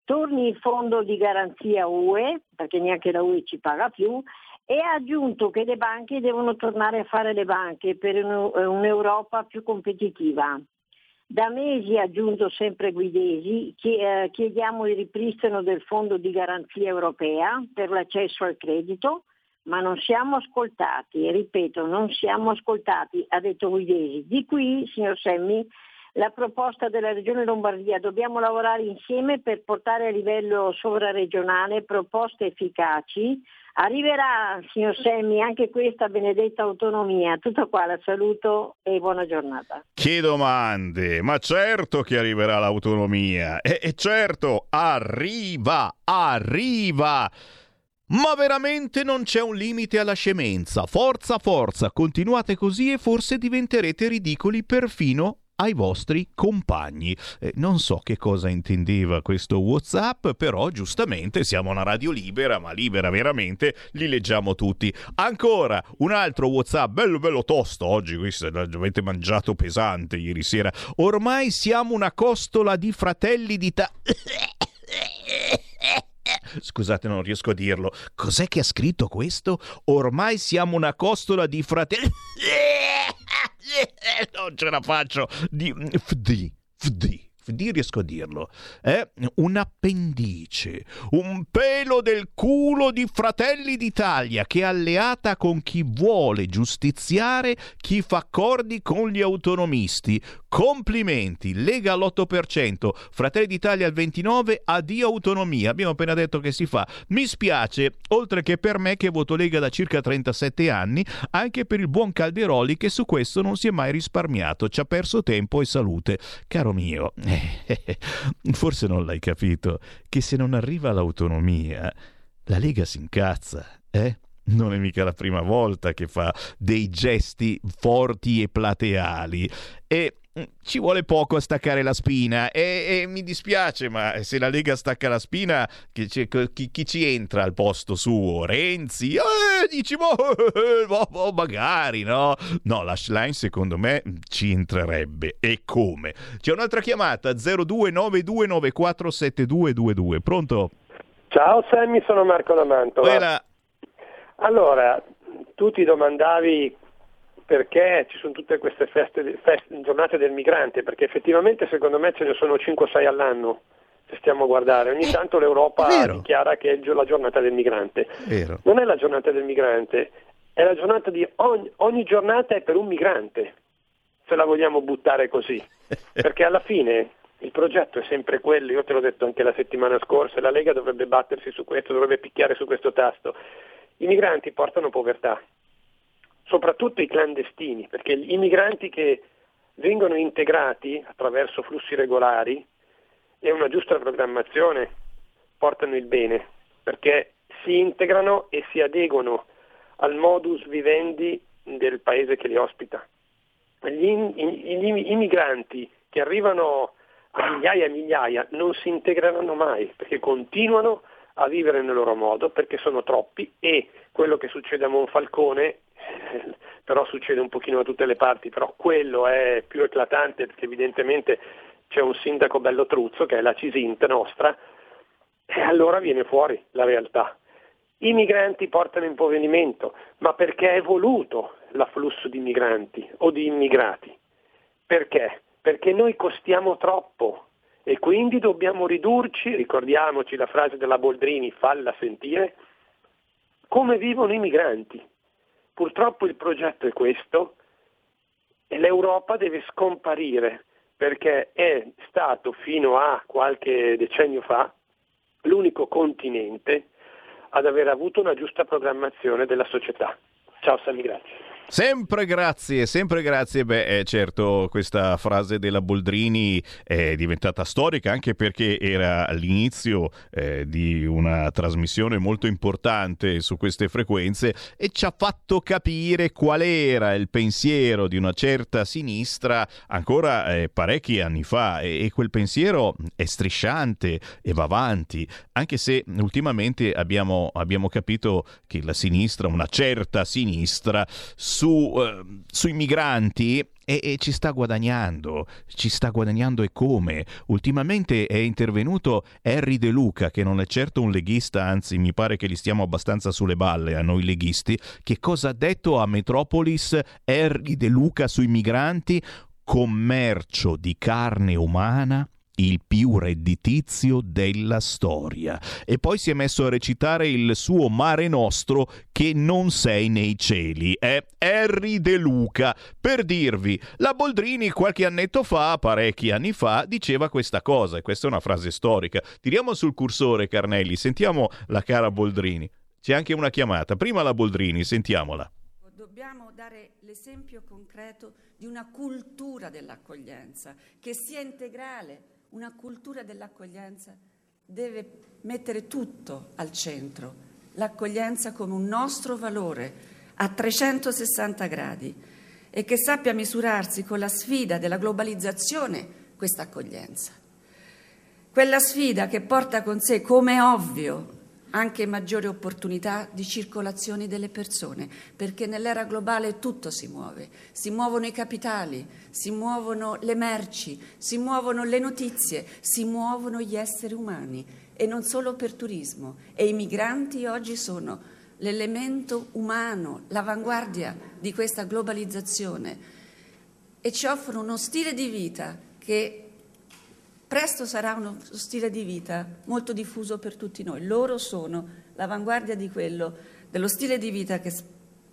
Torni il fondo di garanzia U E, perché neanche la U E ci paga più, e ha aggiunto che le banche devono tornare a fare le banche per un'Europa più competitiva. Da mesi, ha aggiunto sempre Guidesi, chiediamo il ripristino del fondo di garanzia europea per l'accesso al credito, ma non siamo ascoltati, e ripeto, non siamo ascoltati, ha detto Guidesi. Di qui, signor Semmi, la proposta della Regione Lombardia: dobbiamo lavorare insieme per portare a livello sovraregionale proposte efficaci. Arriverà, signor Semmi, anche questa benedetta autonomia. Tutto qua, la saluto e buona giornata. Che domande! Ma certo che arriverà l'autonomia, e, e certo, arriva, arriva! Ma veramente non c'è un limite alla scemenza. Forza, forza, continuate così e forse diventerete ridicoli perfino ai vostri compagni. Eh, non so che cosa intendeva questo WhatsApp, però giustamente siamo una radio libera, ma libera veramente, li leggiamo tutti. Ancora un altro WhatsApp, bello bello tosto oggi, questo avete mangiato pesante ieri sera. Ormai siamo una costola di fratelli d'Italia. Scusate, non riesco a dirlo. Cos'è che ha scritto questo? Ormai siamo una costola di fratelli. Non ce la faccio. Fdi, fdi, fdi riesco a dirlo. Eh? Un appendice, un pelo del culo di Fratelli d'Italia che è alleata con chi vuole giustiziare chi fa accordi con gli autonomisti. Complimenti, Lega all'otto per cento, Fratelli d'Italia al ventinove per cento, addio autonomia. Abbiamo appena detto che si fa. Mi spiace, oltre che per me che voto Lega da circa trentasette anni, anche per il buon Calderoli che su questo non si è mai risparmiato, ci ha perso tempo e salute. Caro mio, eh, forse non l'hai capito, che se non arriva l'autonomia, la Lega si incazza, eh? Non è mica la prima volta che fa dei gesti forti e plateali, e ci vuole poco a staccare la spina, e, e mi dispiace, ma se la Lega stacca la spina, chi, chi, chi ci entra al posto suo? Renzi? Eh, dici, boh, boh, boh, magari, no? No, la Schlein secondo me ci entrerebbe, e come? C'è un'altra chiamata, zero due nove due nove quattro sette due due due, pronto? Ciao Sammy, sono Marco Lamanto. Allora, tu ti domandavi perché ci sono tutte queste feste, feste, giornate del migrante, perché effettivamente secondo me ce ne sono cinque o sei all'anno, se stiamo a guardare. Ogni tanto l'Europa dichiara che è la giornata del migrante. Vero. Non è la giornata del migrante, è la giornata di ogni, ogni giornata è per un migrante, se la vogliamo buttare così, perché alla fine il progetto è sempre quello. Io te l'ho detto anche la settimana scorsa, la Lega dovrebbe battersi su questo, dovrebbe picchiare su questo tasto. I migranti portano povertà, soprattutto i clandestini, perché i migranti che vengono integrati attraverso flussi regolari e una giusta programmazione portano il bene, perché si integrano e si adeguano al modus vivendi del paese che li ospita. Gli, i, i, i migranti che arrivano a migliaia e migliaia non si integreranno mai, perché continuano a vivere nel loro modo, perché sono troppi, e quello che succede a Monfalcone però succede un pochino da tutte le parti, però quello è più eclatante perché evidentemente c'è un sindaco bello truzzo che è la Cisint nostra, e allora viene fuori la realtà. I migranti portano impoverimento, ma perché è voluto l'afflusso di migranti o di immigrati? Perché? Perché noi costiamo troppo e quindi dobbiamo ridurci. Ricordiamoci la frase della Boldrini, falla sentire, come vivono i migranti. Purtroppo il progetto è questo, e l'Europa deve scomparire perché è stato fino a qualche decennio fa l'unico continente ad aver avuto una giusta programmazione della società. Ciao Sammy, grazie. Sempre grazie, sempre grazie. Beh, eh, certo, questa frase della Boldrini è diventata storica anche perché era all'inizio eh, di una trasmissione molto importante su queste frequenze e ci ha fatto capire qual era il pensiero di una certa sinistra ancora eh, parecchi anni fa, e, e quel pensiero è strisciante e va avanti, anche se ultimamente abbiamo, abbiamo capito che la sinistra, una certa sinistra, Su, eh, sui migranti e, e ci sta guadagnando, ci sta guadagnando e come. Ultimamente è intervenuto Erri De Luca, che non è certo un leghista, anzi mi pare che li stiamo abbastanza sulle balle a noi leghisti. Che cosa ha detto a Metropolis Erri De Luca sui migranti? Commercio di carne umana il più redditizio della storia. E poi si è messo a recitare il suo Mare Nostro, che non sei nei cieli, è eh? Erri De Luca, per dirvi. La Boldrini qualche annetto fa, parecchi anni fa, diceva questa cosa, e questa è una frase storica. Tiriamo sul cursore, Carnelli, sentiamo la cara Boldrini. C'è anche una chiamata, prima la Boldrini, sentiamola. Dobbiamo dare l'esempio concreto di una cultura dell'accoglienza che sia integrale. Una cultura dell'accoglienza deve mettere tutto al centro, l'accoglienza come un nostro valore a trecentosessanta gradi, e che sappia misurarsi con la sfida della globalizzazione questa accoglienza. Quella sfida che porta con sé, come ovvio, anche maggiore opportunità di circolazione delle persone, perché nell'era globale tutto si muove, si muovono i capitali, si muovono le merci, si muovono le notizie, si muovono gli esseri umani, e non solo per turismo. E i migranti oggi sono l'elemento umano, l'avanguardia di questa globalizzazione, e ci offrono uno stile di vita che presto sarà uno stile di vita molto diffuso per tutti noi. Loro sono l'avanguardia di quello, dello stile di vita che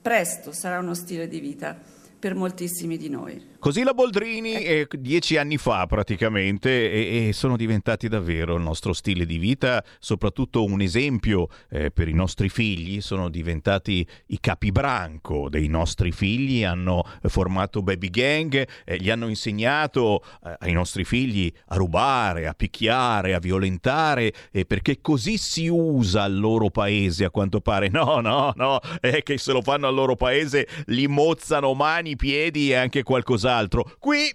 presto sarà uno stile di vita per moltissimi di noi. Così la Boldrini eh, dieci anni fa praticamente, e, e sono diventati davvero il nostro stile di vita, soprattutto un esempio eh, per i nostri figli, sono diventati i capibranco dei nostri figli, hanno formato baby gang, eh, gli hanno insegnato eh, ai nostri figli a rubare, a picchiare, a violentare, eh, perché così si usa al loro paese a quanto pare. No, no, no, eh, che se lo fanno al loro paese li mozzano mani, piedi e anche qualcos'altro. Altro. Qui,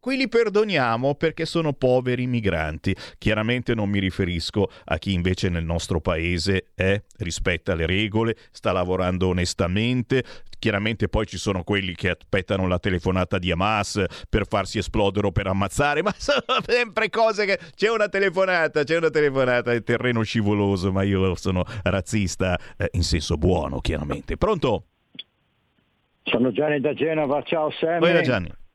qui li perdoniamo perché sono poveri migranti. Chiaramente non mi riferisco a chi invece nel nostro paese eh, rispetta le regole, sta lavorando onestamente. Chiaramente poi ci sono quelli che aspettano la telefonata di Hamas per farsi esplodere o per ammazzare, ma sono sempre cose che... C'è una telefonata, c'è una telefonata, è terreno scivoloso, ma io sono razzista eh, in senso buono, chiaramente. Pronto? Sono Gianni da Genova, ciao Sammy,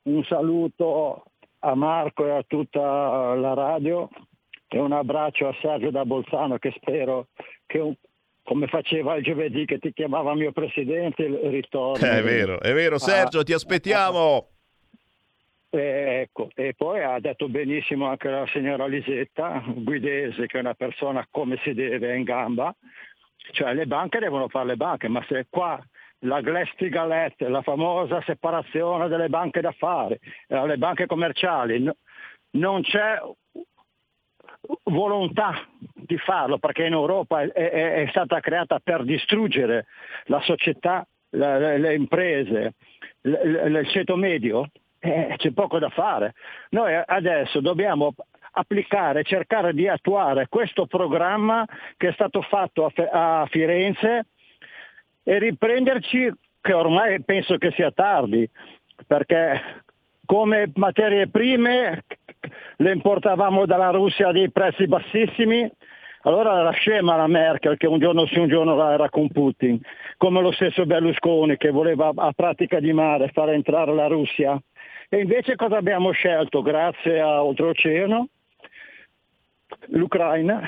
un saluto a Marco e a tutta la radio e un abbraccio a Sergio da Bolzano, che spero che un... come faceva il giovedì che ti chiamava mio presidente, ritorni. È vero, è vero Sergio, ah, ti aspettiamo! Ecco, e poi ha detto benissimo anche la signora Lisetta Guidese, che è una persona come si deve, in gamba, cioè le banche devono fare le banche, ma se qua... La Glass-Steagall, la famosa separazione delle banche d'affari, le banche commerciali, non c'è volontà di farlo, perché in Europa è, è, è stata creata per distruggere la società, le, le imprese, le, le, il ceto medio, eh, c'è poco da fare. Noi adesso dobbiamo applicare, cercare di attuare questo programma che è stato fatto a, a Firenze, e riprenderci, che ormai penso che sia tardi, perché come materie prime le importavamo dalla Russia a dei prezzi bassissimi. Allora era scema la Merkel, che un giorno sì un giorno era con Putin, come lo stesso Berlusconi, che voleva a pratica di mare far entrare la Russia. E invece cosa abbiamo scelto? Grazie a Oltreoceano, l'Ucraina,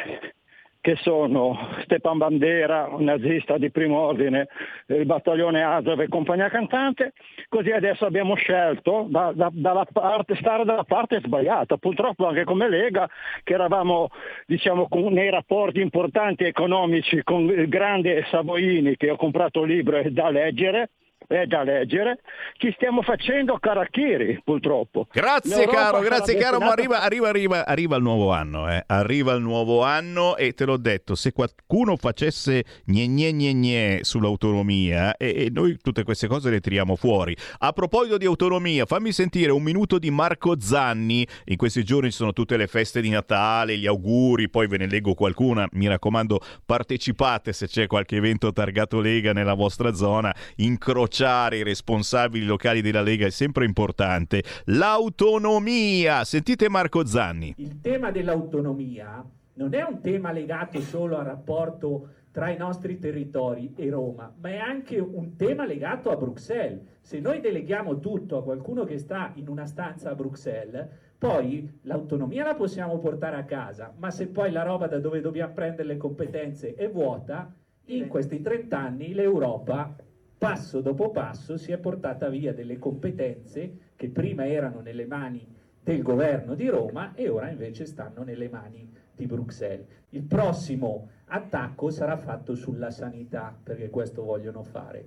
che sono Stepan Bandera, un nazista di primo ordine, il battaglione Azov e compagnia cantante, così adesso abbiamo scelto da, da, dalla parte, stare dalla parte sbagliata, purtroppo anche come Lega, che eravamo diciamo nei rapporti importanti economici con il grande Savoini, che ho comprato un libro è da leggere, è da leggere, ci stiamo facendo caracchiri purtroppo. Grazie caro, grazie caro, ma arriva, arriva, arriva, arriva il nuovo anno, eh. Arriva il nuovo anno e te l'ho detto, se qualcuno facesse gne gne gne gne sull'autonomia e, e noi tutte queste cose le tiriamo fuori. A proposito di autonomia, fammi sentire un minuto di Marco Zanni, in questi giorni ci sono tutte le feste di Natale, gli auguri, poi ve ne leggo qualcuna, mi raccomando partecipate se c'è qualche evento targato Lega nella vostra zona, incrociate i responsabili locali della Lega è sempre importante. L'autonomia, sentite Marco Zanni. Il tema dell'autonomia non è un tema legato solo al rapporto tra i nostri territori e Roma, ma è anche un tema legato a Bruxelles. Se noi deleghiamo tutto a qualcuno che sta in una stanza a Bruxelles, poi l'autonomia la possiamo portare a casa, ma se poi la roba da dove dobbiamo prendere le competenze è vuota, in questi trent'anni l'Europa passo dopo passo si è portata via delle competenze che prima erano nelle mani del governo di Roma e ora invece stanno nelle mani di Bruxelles. Il prossimo attacco sarà fatto sulla sanità, perché questo vogliono fare.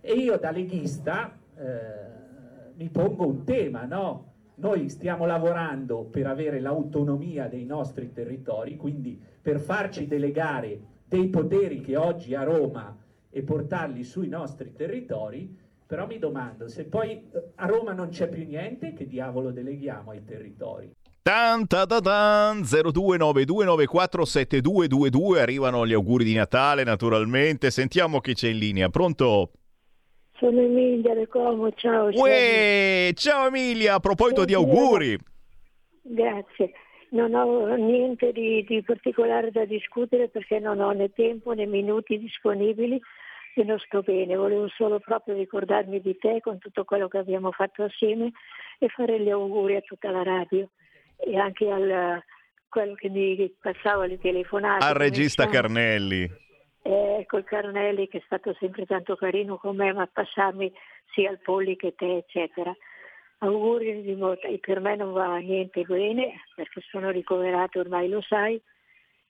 E io da leghista eh, mi pongo un tema, no? Noi stiamo lavorando per avere l'autonomia dei nostri territori, quindi per farci delegare dei poteri che oggi a Roma e portarli sui nostri territori, però mi domando, se poi a Roma non c'è più niente, che diavolo deleghiamo ai territori? Tan, ta, ta, tan, zero due nove due nove quattro sette due due due, arrivano gli auguri di Natale naturalmente, sentiamo chi c'è in linea, pronto? Sono Emilia, le Como, ciao. Uè, ciao Emilia, a proposito sì, di auguri. Grazie. Non ho niente di, di particolare da discutere perché non ho né tempo né minuti disponibili e non sto bene. Volevo solo proprio ricordarmi di te con tutto quello che abbiamo fatto assieme e fare gli auguri a tutta la radio e anche a quello che mi passava le telefonate. Al regista Carnelli. Ecco, il Carnelli che è stato sempre tanto carino con me, ma passarmi sia al Polli che te, eccetera. Auguri, per me non va niente bene perché sono ricoverato, ormai lo sai.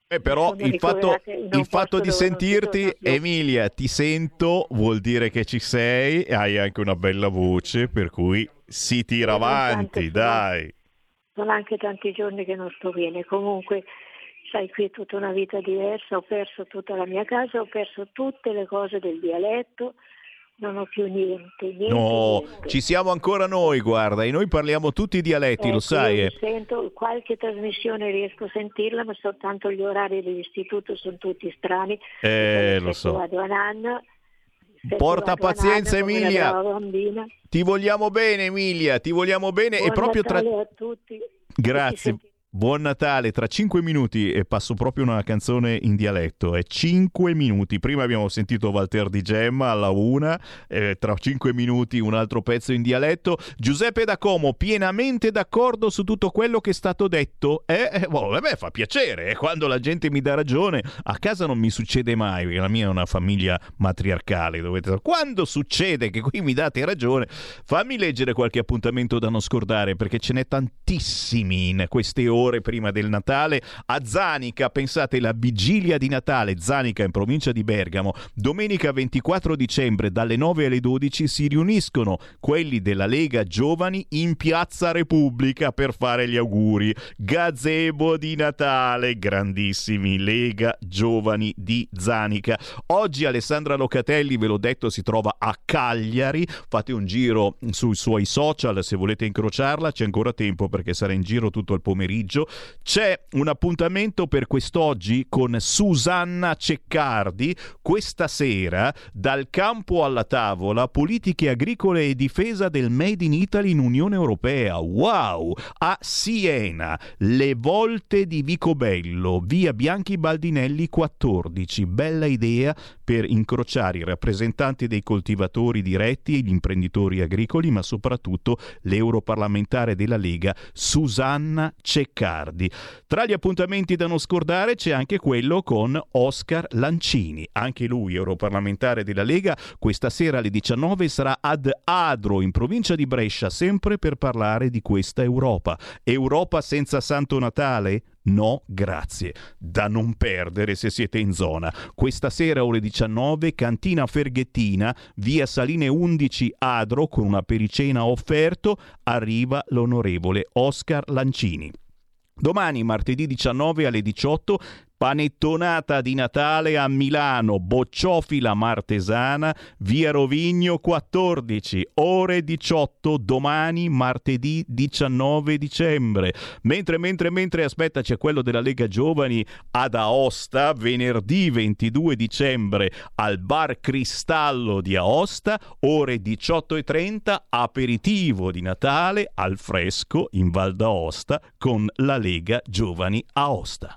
Eh però il fatto, il fatto di sentirti, Emilia, ti sento, vuol dire che ci sei, hai anche una bella voce, per cui si tira e avanti, dai. Sono anche tanti giorni che non sto bene, comunque sai qui è tutta una vita diversa, ho perso tutta la mia casa, ho perso tutte le cose del dialetto. Non ho più niente, niente no, niente. Ci siamo ancora noi, guarda, e noi parliamo tutti i dialetti, eh, lo sai. Eh. Sento qualche trasmissione, riesco a sentirla, ma soltanto gli orari dell'istituto sono tutti strani. Eh, lo so. Vado a nanna, porta pazienza, nanna, Emilia. Ti vogliamo bene, Emilia, ti vogliamo bene. Buon e proprio Natale tra... a tutti. Grazie. Tutti Buon Natale, tra cinque minuti e passo proprio una canzone in dialetto, è cinque minuti, prima abbiamo sentito Walter Di Gemma alla una, eh, tra cinque minuti un altro pezzo in dialetto. Giuseppe da Como, pienamente d'accordo su tutto quello che è stato detto, eh, eh, boh, vabbè, fa piacere, eh, quando la gente mi dà ragione, a casa non mi succede mai, perché la mia è una famiglia matriarcale, dovete... quando succede che qui mi date ragione, fammi leggere qualche appuntamento da non scordare, perché ce n'è tantissimi in queste ore. Ore prima del Natale a Zanica, pensate, la vigilia di Natale, Zanica in provincia di Bergamo, domenica ventiquattro dicembre dalle nove alle dodici si riuniscono quelli della Lega Giovani in Piazza Repubblica per fare gli auguri, gazebo di Natale, grandissimi, Lega Giovani di Zanica. Oggi Alessandra Locatelli, ve l'ho detto, si trova a Cagliari, fate un giro sui suoi social se volete incrociarla, c'è ancora tempo perché sarà in giro tutto il pomeriggio. C'è un appuntamento per quest'oggi con Susanna Ceccardi, questa sera dal campo alla tavola, politiche agricole e difesa del Made in Italy in Unione Europea, wow, a Siena, le volte di Vicobello, via Bianchi Baldinelli quattordici, bella idea per incrociare i rappresentanti dei coltivatori diretti e gli imprenditori agricoli, ma soprattutto l'europarlamentare della Lega Susanna Ceccardi. Riccardi. Tra gli appuntamenti da non scordare c'è anche quello con Oscar Lancini, anche lui europarlamentare della Lega. Questa sera alle diciannove sarà ad Adro, in provincia di Brescia, sempre per parlare di questa Europa. Europa senza Santo Natale? No, grazie. Da non perdere se siete in zona. Questa sera ore diciannove, Cantina Ferghettina, via Saline undici, Adro, con una pericena offerto, arriva l'onorevole Oscar Lancini. Domani, martedì diciannove alle diciotto, Panettonata di Natale a Milano, Bocciofila Martesana, via Rovigno quattordici, ore diciotto domani martedì diciannove dicembre. Mentre, mentre, mentre, aspetta, c'è quello della Lega Giovani ad Aosta, venerdì ventidue dicembre al Bar Cristallo di Aosta, ore diciotto e trenta, aperitivo di Natale al fresco in Val d'Aosta con la Lega Giovani Aosta.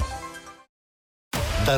Dal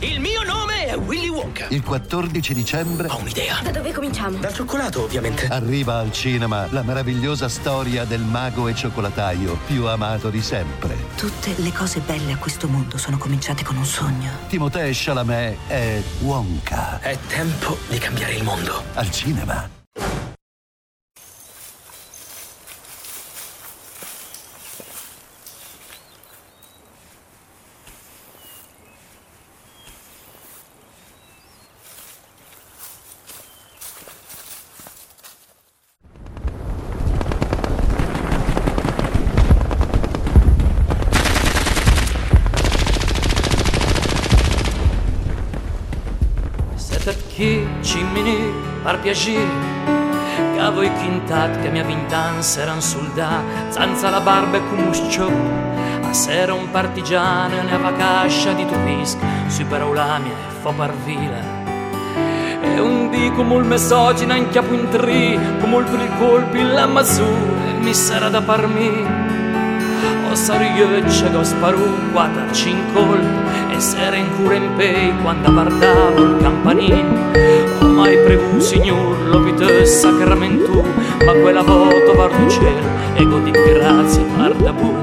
Il mio nome è Willy Wonka. Il quattordici dicembre... Ho un'idea. Da dove cominciamo? Dal cioccolato, ovviamente. Arriva al cinema la meravigliosa storia del mago e cioccolataio più amato di sempre. Tutte le cose belle a questo mondo sono cominciate con un sogno. Timothée Chalamet è Wonka. È tempo di cambiare il mondo. Al cinema. Per piacere, che voi quintat che mia vintanza era un soldato, senza la barba e con muscio. A sera un partigiano ne aveva cascia di turisca, superò la mia e fa parvila. E un dì come il mesogino anche a puntri, come il pril colpi la masura, mi sarà da parmi. O sarò io che ho sparato quattro cinque colpi, e sera in cura in pei quando guardavo il campanile. Mai prevù, signor, lo vite sacramentù, ma quella volta guardo in cielo e godi di grazia, ardabù,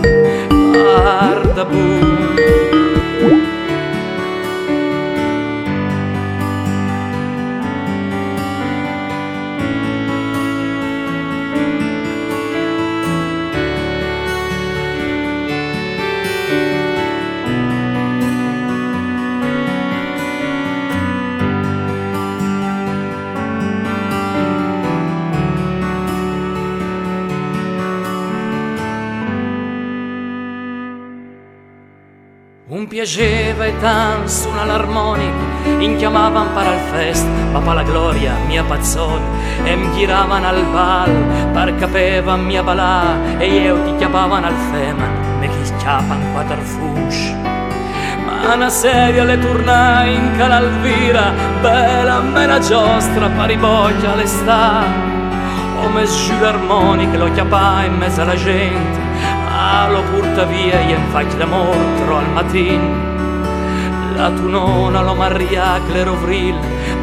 ardabù. Piaceva e tanto un'armonica, inchiamava un para al fest, papà la gloria mia pazzot, e mi giravano al bal, par capeva mia balà, e io ti chiapavano al feman, me chi chiapan quattro fusci. Ma una sedia le tornai in calalvira, bella mena giostra, pariboglia l'està, o me sciugarmonica lo chiapai in mezzo alla gente. Ah, lo porta via e infatti da mortro al mattino. La tunona lo maria clerovril,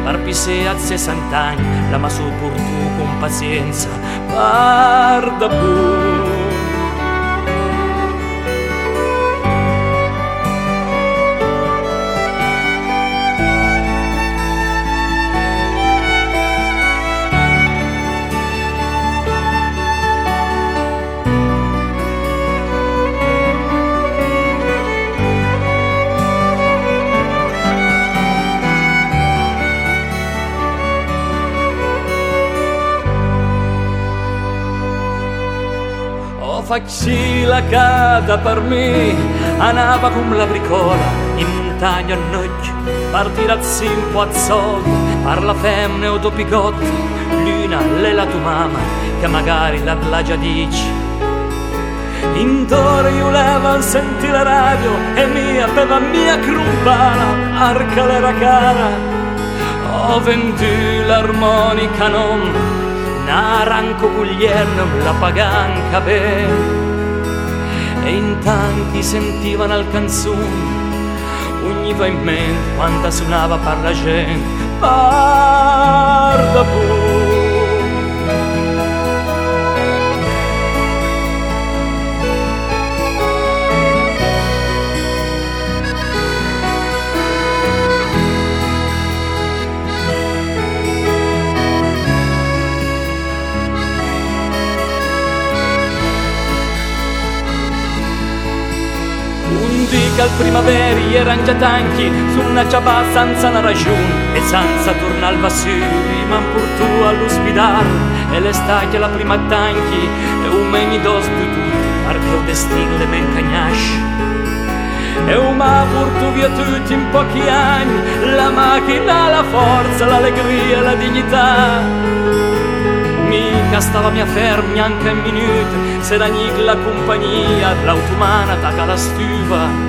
parpisea a sessant'anni, la maso pur tu con pazienza, guarda pur. facci la cata per me, anava cum la bricola, in montagna a noce, partirazzi in poazzotti, parla femmine o do picotti, l'una l'è la tua mamma, che magari la plagia dici. Indore io levan senti la radio, e mia beva mia crumpana, arca l'era cara, ho venduto l'armonica non, Naranco Guglielmo la paganca beh, e in tanti sentivano al canzone, ogni va in mente quanta suonava per la gente. Guarda che al primaveri eran già tanchi su una ciabà senza una ragione e senza tornare al basuri, ma pur tu all'ospedale e l'estate la prima tanchi e un meni dos di tutti perché il destino le men cagnasci e una pur tu via tutti in pochi anni la macchina, la forza, l'allegria, la dignità. Mica stava mia fermi anche in minuti, se ragnic la compagnia, l'automana tacca la stufa.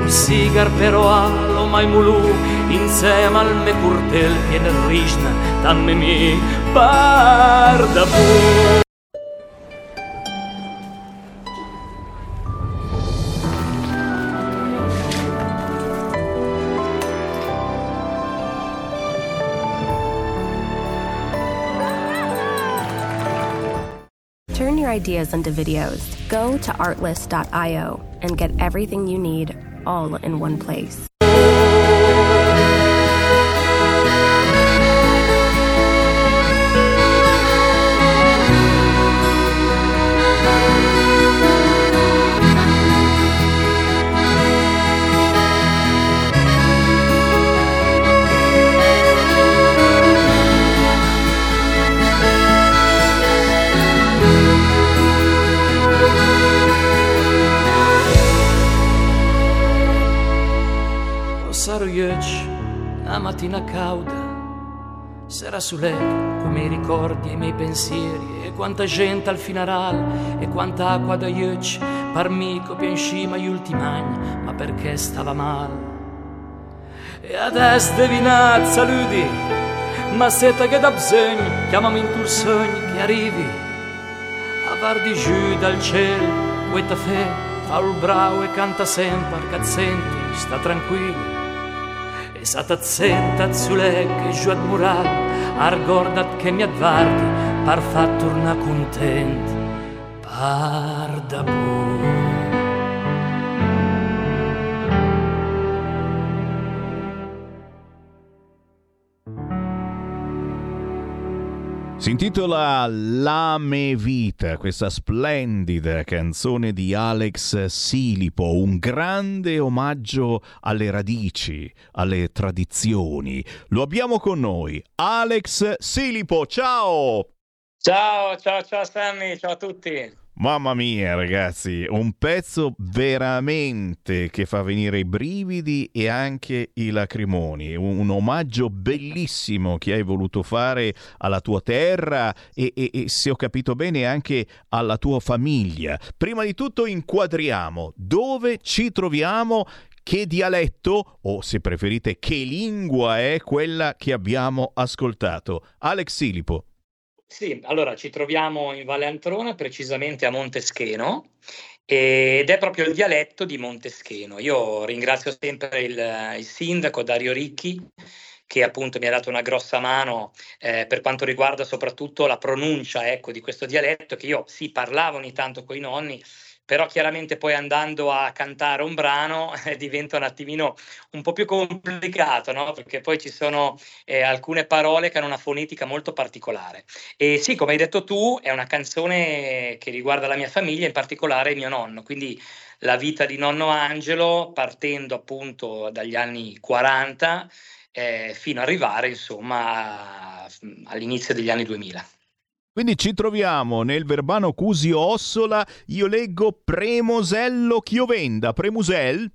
Un sigar però allo mai mulù, insieme al me curtel viene il rishna, dammi mi pardabu. Turn your ideas into videos. Go to artlist dot io and get everything you need all in one place. La mattina cauda, sera su letto, come i ricordi e i miei pensieri, e quanta gente al funerale, e quanta acqua da iucci, parmico più in cima gli ultimi anni, ma perché stava male. E adesso devi nat, saluti, ma se te che da bisogno, chiamami in tuo sogno che arrivi, a var di giù dal cielo, questa fe, fa il bravo e canta sempre, cazzenti, sta tranquillo. Sata zenta zulek e giù ad mural, argordat che mi advardi, par fa torna content, par da bu. Si intitola La me vita, questa splendida canzone di Alex Silipo, un grande omaggio alle radici, alle tradizioni. Lo abbiamo con noi, Alex Silipo, ciao! Ciao, ciao, ciao Sammy, ciao a tutti! Mamma mia ragazzi, un pezzo veramente che fa venire i brividi e anche i lacrimoni, un, un omaggio bellissimo che hai voluto fare alla tua terra e, e, e se ho capito bene anche alla tua famiglia. Prima di tutto inquadriamo dove ci troviamo, che dialetto o se preferite che lingua è quella che abbiamo ascoltato. Alex Silipo. Sì, allora ci troviamo in Valle Antrona, precisamente a Montescheno, ed è proprio il dialetto di Montescheno. Io ringrazio sempre il, il sindaco Dario Ricchi, che appunto mi ha dato una grossa mano eh, per quanto riguarda soprattutto la pronuncia, ecco, di questo dialetto, che io sì parlavo ogni tanto con i nonni, però chiaramente poi andando a cantare un brano eh, diventa un attimino un po' più complicato, no? Perché poi ci sono eh, alcune parole che hanno una fonetica molto particolare. E sì, come hai detto tu, è una canzone che riguarda la mia famiglia, in particolare mio nonno, quindi la vita di nonno Angelo, partendo appunto dagli anni quaranta eh, fino ad arrivare insomma all'inizio degli anni duemila. Quindi ci troviamo nel Verbano Cusio Ossola, io leggo Premosello Chiovenda, Premusel?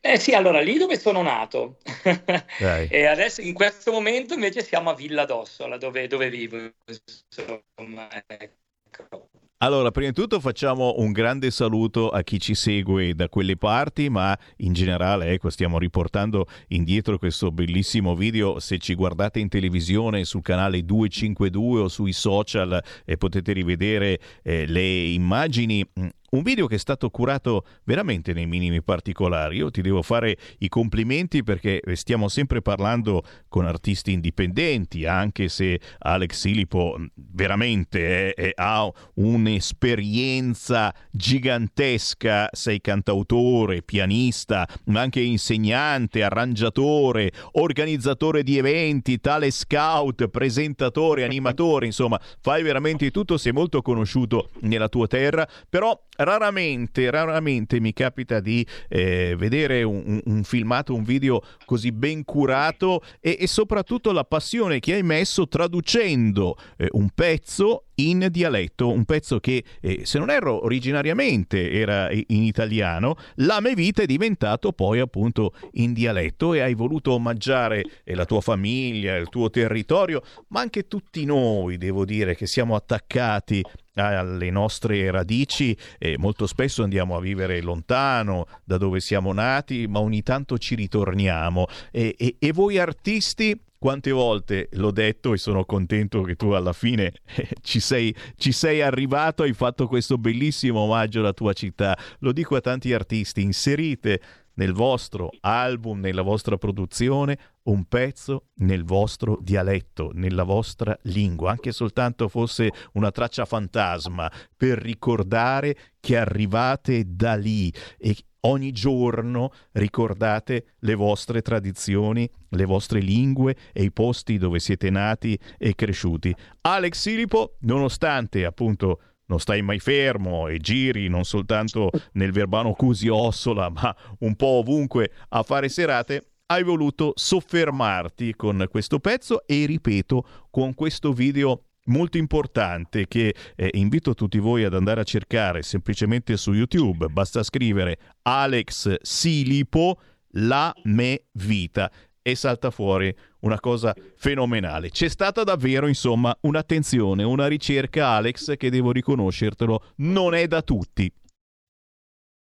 Eh sì, allora lì dove sono nato e adesso in questo momento invece siamo a Villa d'Ossola dove, dove vivo, insomma, ecco. Allora, prima di tutto facciamo un grande saluto a chi ci segue da quelle parti, ma in generale, ecco, stiamo riportando indietro questo bellissimo video. Se ci guardate in televisione sul canale duecentocinquantadue o sui social eh, potete rivedere eh, le immagini. Un video che è stato curato veramente nei minimi particolari. Io ti devo fare i complimenti perché stiamo sempre parlando con artisti indipendenti, anche se Alex Silipo veramente è, è, ha un'esperienza gigantesca. Sei cantautore, pianista, ma anche insegnante, arrangiatore, organizzatore di eventi, tale scout, presentatore, animatore, insomma fai veramente tutto, sei molto conosciuto nella tua terra, però Raramente, raramente mi capita di eh, vedere un, un filmato, un video così ben curato e, e soprattutto la passione che hai messo traducendo eh, un pezzo in dialetto, un pezzo che eh, se non erro originariamente era in italiano, La mia vita è diventato poi appunto in dialetto e hai voluto omaggiare eh, la tua famiglia, il tuo territorio, ma anche tutti noi, devo dire, che siamo attaccati alle nostre radici e molto spesso andiamo a vivere lontano da dove siamo nati, ma ogni tanto ci ritorniamo e, e, e voi artisti, quante volte l'ho detto e sono contento che tu alla fine eh, ci sei, ci sei arrivato, hai fatto questo bellissimo omaggio alla tua città, lo dico a tanti artisti, inserite nel vostro album, nella vostra produzione, un pezzo nel vostro dialetto, nella vostra lingua, anche soltanto fosse una traccia fantasma, per ricordare che arrivate da lì e ogni giorno ricordate le vostre tradizioni, le vostre lingue e i posti dove siete nati e cresciuti. Alex Silipo, nonostante appunto non stai mai fermo e giri non soltanto nel Verbano Cusio Ossola, ma un po' ovunque a fare serate, hai voluto soffermarti con questo pezzo e, ripeto, con questo video molto importante che eh, invito tutti voi ad andare a cercare semplicemente su YouTube. Basta scrivere Alex Silipo, La mia vita e salta fuori una cosa fenomenale. C'è stata davvero, insomma, un'attenzione, una ricerca, Alex, che devo riconoscertelo, non è da tutti.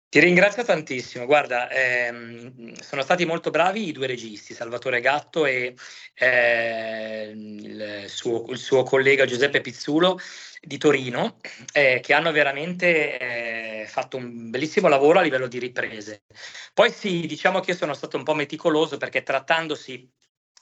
Ti ringrazio tantissimo, guarda, ehm, sono stati molto bravi i due registi, Salvatore Gatto e eh, il, suo, il suo collega Giuseppe Pizzulo di Torino, eh, che hanno veramente eh, fatto un bellissimo lavoro a livello di riprese. Poi sì, diciamo che io sono stato un po' meticoloso perché trattandosi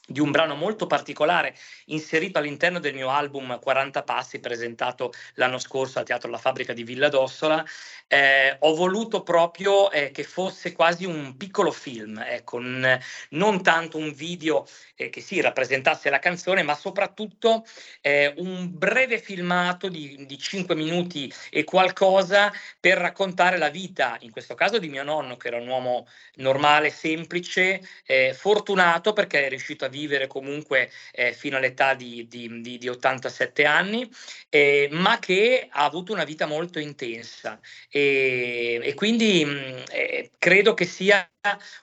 di un brano molto particolare inserito all'interno del mio album quaranta passi presentato l'anno scorso al Teatro La Fabbrica di Villa d'Ossola, eh, ho voluto proprio eh, che fosse quasi un piccolo film, ecco, un, non tanto un video eh, che si sì, rappresentasse la canzone, ma soprattutto eh, un breve filmato di, di cinque minuti e qualcosa per raccontare la vita, in questo caso di mio nonno, che era un uomo normale, semplice, eh, fortunato perché è riuscito a vivere comunque eh, fino all'età di, di, di, di ottantasette anni, eh, ma che ha avuto una vita molto intensa e, e quindi mh, eh, credo che sia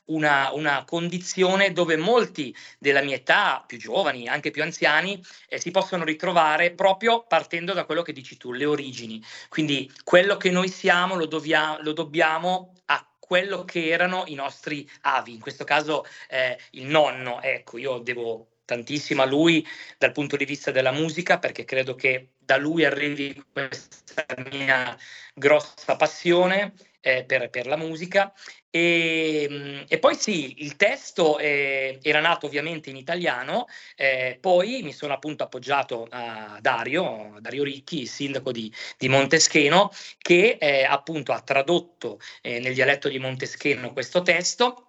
una, una condizione dove molti della mia età, più giovani, anche più anziani, eh, si possono ritrovare proprio partendo da quello che dici tu, le origini. Quindi quello che noi siamo lo, dovia- lo dobbiamo a quello che erano i nostri avi, in questo caso eh, il nonno. Ecco, io devo tantissimo a lui dal punto di vista della musica, perché credo che da lui arrivi questa mia grossa passione eh, per, per la musica. E, e poi sì, il testo eh, era nato ovviamente in italiano, eh, poi mi sono appunto appoggiato a Dario, Dario Ricchi, sindaco di, di Montescheno, che eh, appunto ha tradotto eh, nel dialetto di Montescheno questo testo.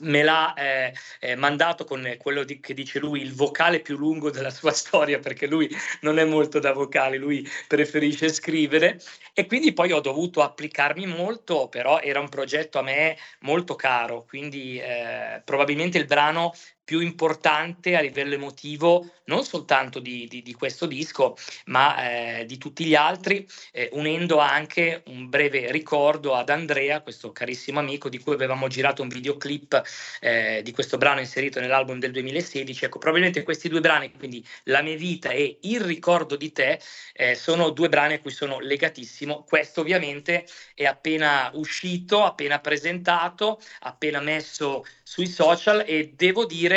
Me l'ha eh, eh, mandato con quello di, che dice lui, il vocale più lungo della sua storia, perché lui non è molto da vocale, lui preferisce scrivere, e quindi poi ho dovuto applicarmi molto, però era un progetto a me molto caro, quindi eh, probabilmente il brano più importante a livello emotivo, non soltanto di, di, di questo disco, ma eh, di tutti gli altri, eh, unendo anche un breve ricordo ad Andrea, questo carissimo amico di cui avevamo girato un videoclip eh, di questo brano inserito nell'album del duemilasedici. Ecco, probabilmente questi due brani, quindi La mia vita e Il ricordo di te, eh, sono due brani a cui sono legatissimo. Questo ovviamente è appena uscito, appena presentato, appena messo sui social, e devo dire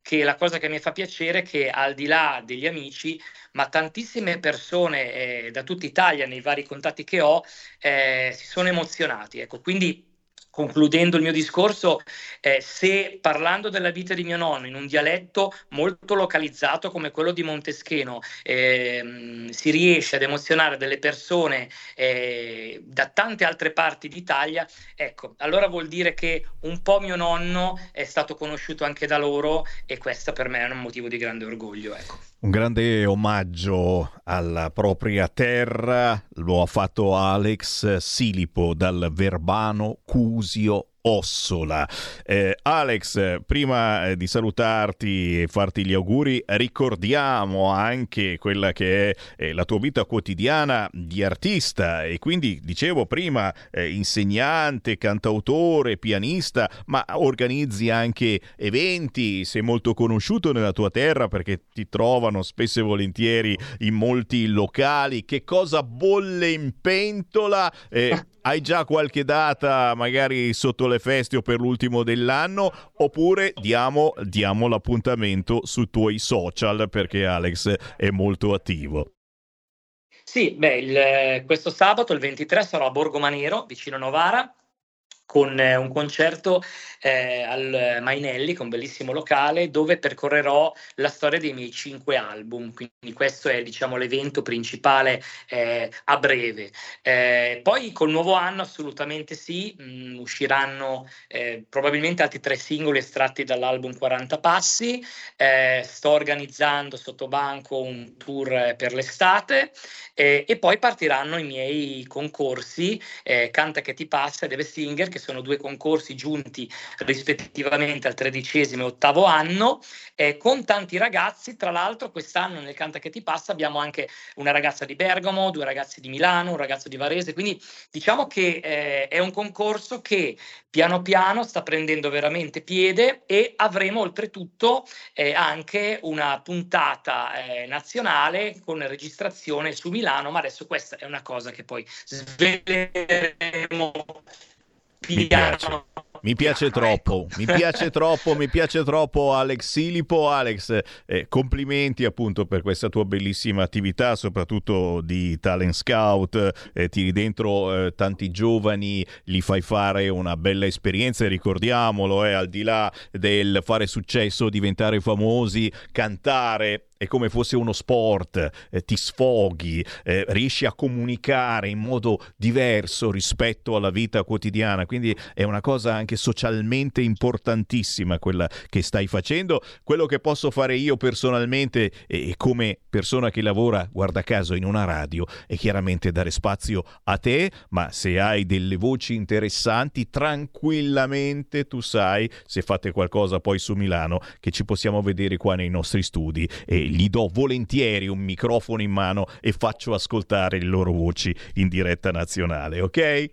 che la cosa che mi fa piacere è che, al di là degli amici, ma tantissime persone eh, da tutta Italia, nei vari contatti che ho, eh, si sono emozionati. Ecco, quindi, concludendo il mio discorso, eh, se parlando della vita di mio nonno in un dialetto molto localizzato come quello di Montescheno eh, si riesce ad emozionare delle persone eh, da tante altre parti d'Italia, ecco, allora vuol dire che un po' mio nonno è stato conosciuto anche da loro, e questo per me è un motivo di grande orgoglio, ecco. Un grande omaggio alla propria terra lo ha fatto Alex Silipo dal Verbano Cusio Ossola. Eh, Alex, prima di salutarti e farti gli auguri, ricordiamo anche quella che è eh, la tua vita quotidiana di artista, e quindi, dicevo prima, eh, insegnante, cantautore, pianista, ma organizzi anche eventi. Sei molto conosciuto nella tua terra perché ti trovano spesso e volentieri in molti locali. Che cosa bolle in pentola? Eh, Hai già qualche data, magari sotto le feste o per l'ultimo dell'anno, oppure diamo, diamo l'appuntamento sui tuoi social, perché Alex è molto attivo. Sì, beh, il, questo sabato, il ventitré, sarò a Borgo Manero, vicino Novara, con un concerto eh, al Mainelli, che è un bellissimo locale, dove percorrerò la storia dei miei cinque album. Quindi questo è, diciamo, l'evento principale eh, a breve. Eh, poi col nuovo anno assolutamente sì, mh, usciranno eh, probabilmente altri tre singoli estratti dall'album quaranta passi. Eh, sto organizzando sotto banco un tour per l'estate eh, e poi partiranno i miei concorsi eh, Canta che ti passa e Deve Singer, che sono due concorsi giunti rispettivamente al tredicesimo e ottavo anno, eh, con tanti ragazzi. Tra l'altro quest'anno nel Canta che ti passa abbiamo anche una ragazza di Bergamo, due ragazzi di Milano, un ragazzo di Varese, quindi diciamo che eh, è un concorso che piano piano sta prendendo veramente piede, e avremo oltretutto eh, anche una puntata eh, nazionale con registrazione su Milano, ma adesso questa è una cosa che poi sveleremo. Mi piace. Mi piace troppo, mi piace troppo, mi piace troppo Alex Silipo. Alex, eh, complimenti appunto per questa tua bellissima attività, soprattutto di talent scout, eh, tiri dentro eh, tanti giovani, gli fai fare una bella esperienza, e ricordiamolo, eh, al di là del fare successo, diventare famosi, cantare è come fosse uno sport, eh, ti sfoghi, eh, riesci a comunicare in modo diverso rispetto alla vita quotidiana, quindi è una cosa anche socialmente importantissima quella che stai facendo. Quello che posso fare io personalmente, e come persona che lavora, guarda caso, in una radio, è chiaramente dare spazio a te, ma se hai delle voci interessanti, tranquillamente, tu sai, se fate qualcosa poi su Milano, che ci possiamo vedere qua nei nostri studi, e gli do volentieri un microfono in mano e faccio ascoltare le loro voci in diretta nazionale, ok?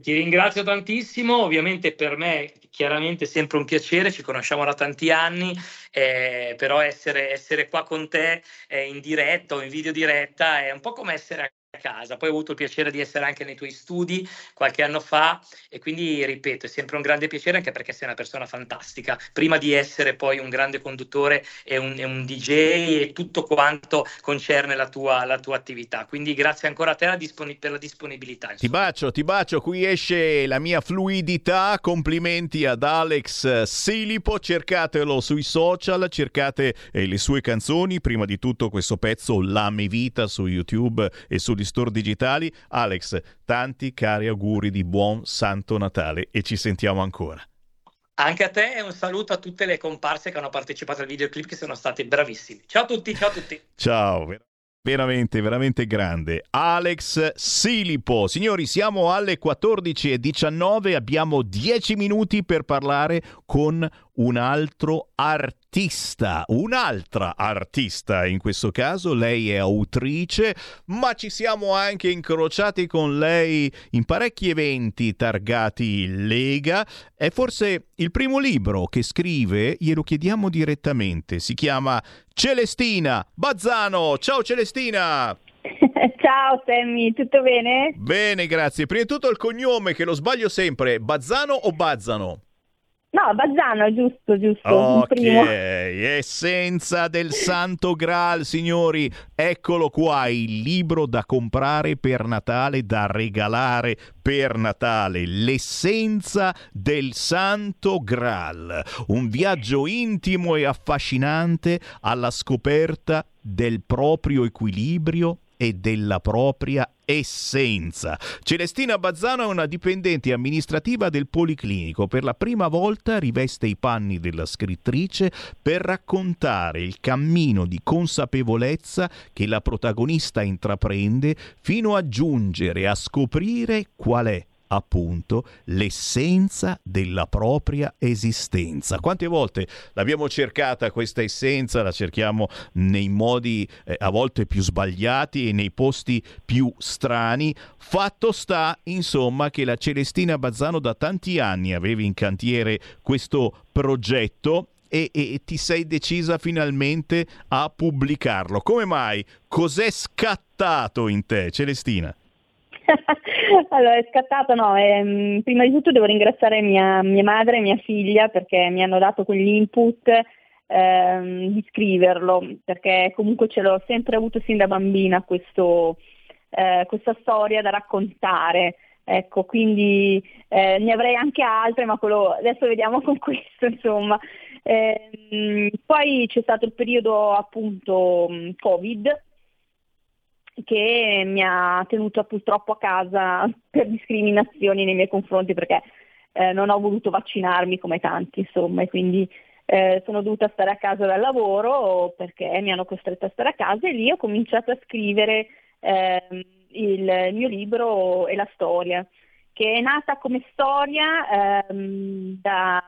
Ti ringrazio tantissimo, ovviamente per me chiaramente è sempre un piacere, ci conosciamo da tanti anni, eh, però essere, essere qua con te eh, in diretta o in video diretta è un po' come essere a casa. Poi ho avuto il piacere di essere anche nei tuoi studi qualche anno fa, e quindi, ripeto, è sempre un grande piacere, anche perché sei una persona fantastica, prima di essere poi un grande conduttore e un, e un D J e tutto quanto concerne la tua, la tua attività. Quindi grazie ancora a te la dispon- per la disponibilità, insomma. Ti bacio, ti bacio, qui esce la mia fluidità. Complimenti ad Alex Silipo, cercatelo sui social, cercate eh, le sue canzoni, prima di tutto questo pezzo La mia vita su YouTube e sugli store digitali. Alex, tanti cari auguri di buon Santo Natale, e ci sentiamo ancora. Anche a te, e un saluto a tutte le comparse che hanno partecipato al videoclip, che sono state bravissime. Ciao a tutti, ciao a tutti. Ciao. Veramente, veramente grande. Alex Silipo. Signori, siamo alle quattordici e diciannove, abbiamo dieci minuti per parlare con un altro artista, un'altra artista in questo caso, lei è autrice, ma ci siamo anche incrociati con lei in parecchi eventi targati Lega. È forse il primo libro che scrive, glielo chiediamo direttamente, si chiama Celestina Bazzano. Ciao Celestina! Ciao Sammy, tutto bene? Bene, grazie. Prima di tutto il cognome, che lo sbaglio sempre, Bazzano o Bazzano? No, Bazzano, giusto, giusto. Ok, primo. Essenza del Santo Graal, signori, eccolo qua, il libro da comprare per Natale, da regalare per Natale, l'essenza del Santo Graal, un viaggio intimo e affascinante alla scoperta del proprio equilibrio e della propria essenza. Celestina Bazzano è una dipendente amministrativa del Policlinico. Per la prima volta riveste i panni della scrittrice per raccontare il cammino di consapevolezza che la protagonista intraprende fino a giungere a scoprire qual è, appunto, l'essenza della propria esistenza. Quante volte l'abbiamo cercata questa essenza, la cerchiamo nei modi eh, a volte più sbagliati e nei posti più strani. Fatto sta, insomma, che la Celestina Bazzano da tanti anni aveva in cantiere questo progetto e, e ti sei decisa finalmente a pubblicarlo. Come mai? Cos'è scattato in te, Celestina? Allora, è scattato, no, ehm, prima di tutto devo ringraziare mia, mia madre e mia figlia, perché mi hanno dato quell'input ehm, di scriverlo, perché comunque ce l'ho sempre avuto sin da bambina questo, eh, questa storia da raccontare, ecco, quindi eh, ne avrei anche altre, ma quello adesso vediamo con questo, insomma. Ehm, poi c'è stato il periodo appunto Covid, che mi ha tenuto purtroppo a casa per discriminazioni nei miei confronti, perché eh, non ho voluto vaccinarmi come tanti, insomma, e quindi eh, sono dovuta stare a casa dal lavoro perché mi hanno costretta a stare a casa, e lì ho cominciato a scrivere eh, il mio libro e la storia, che è nata come storia eh, da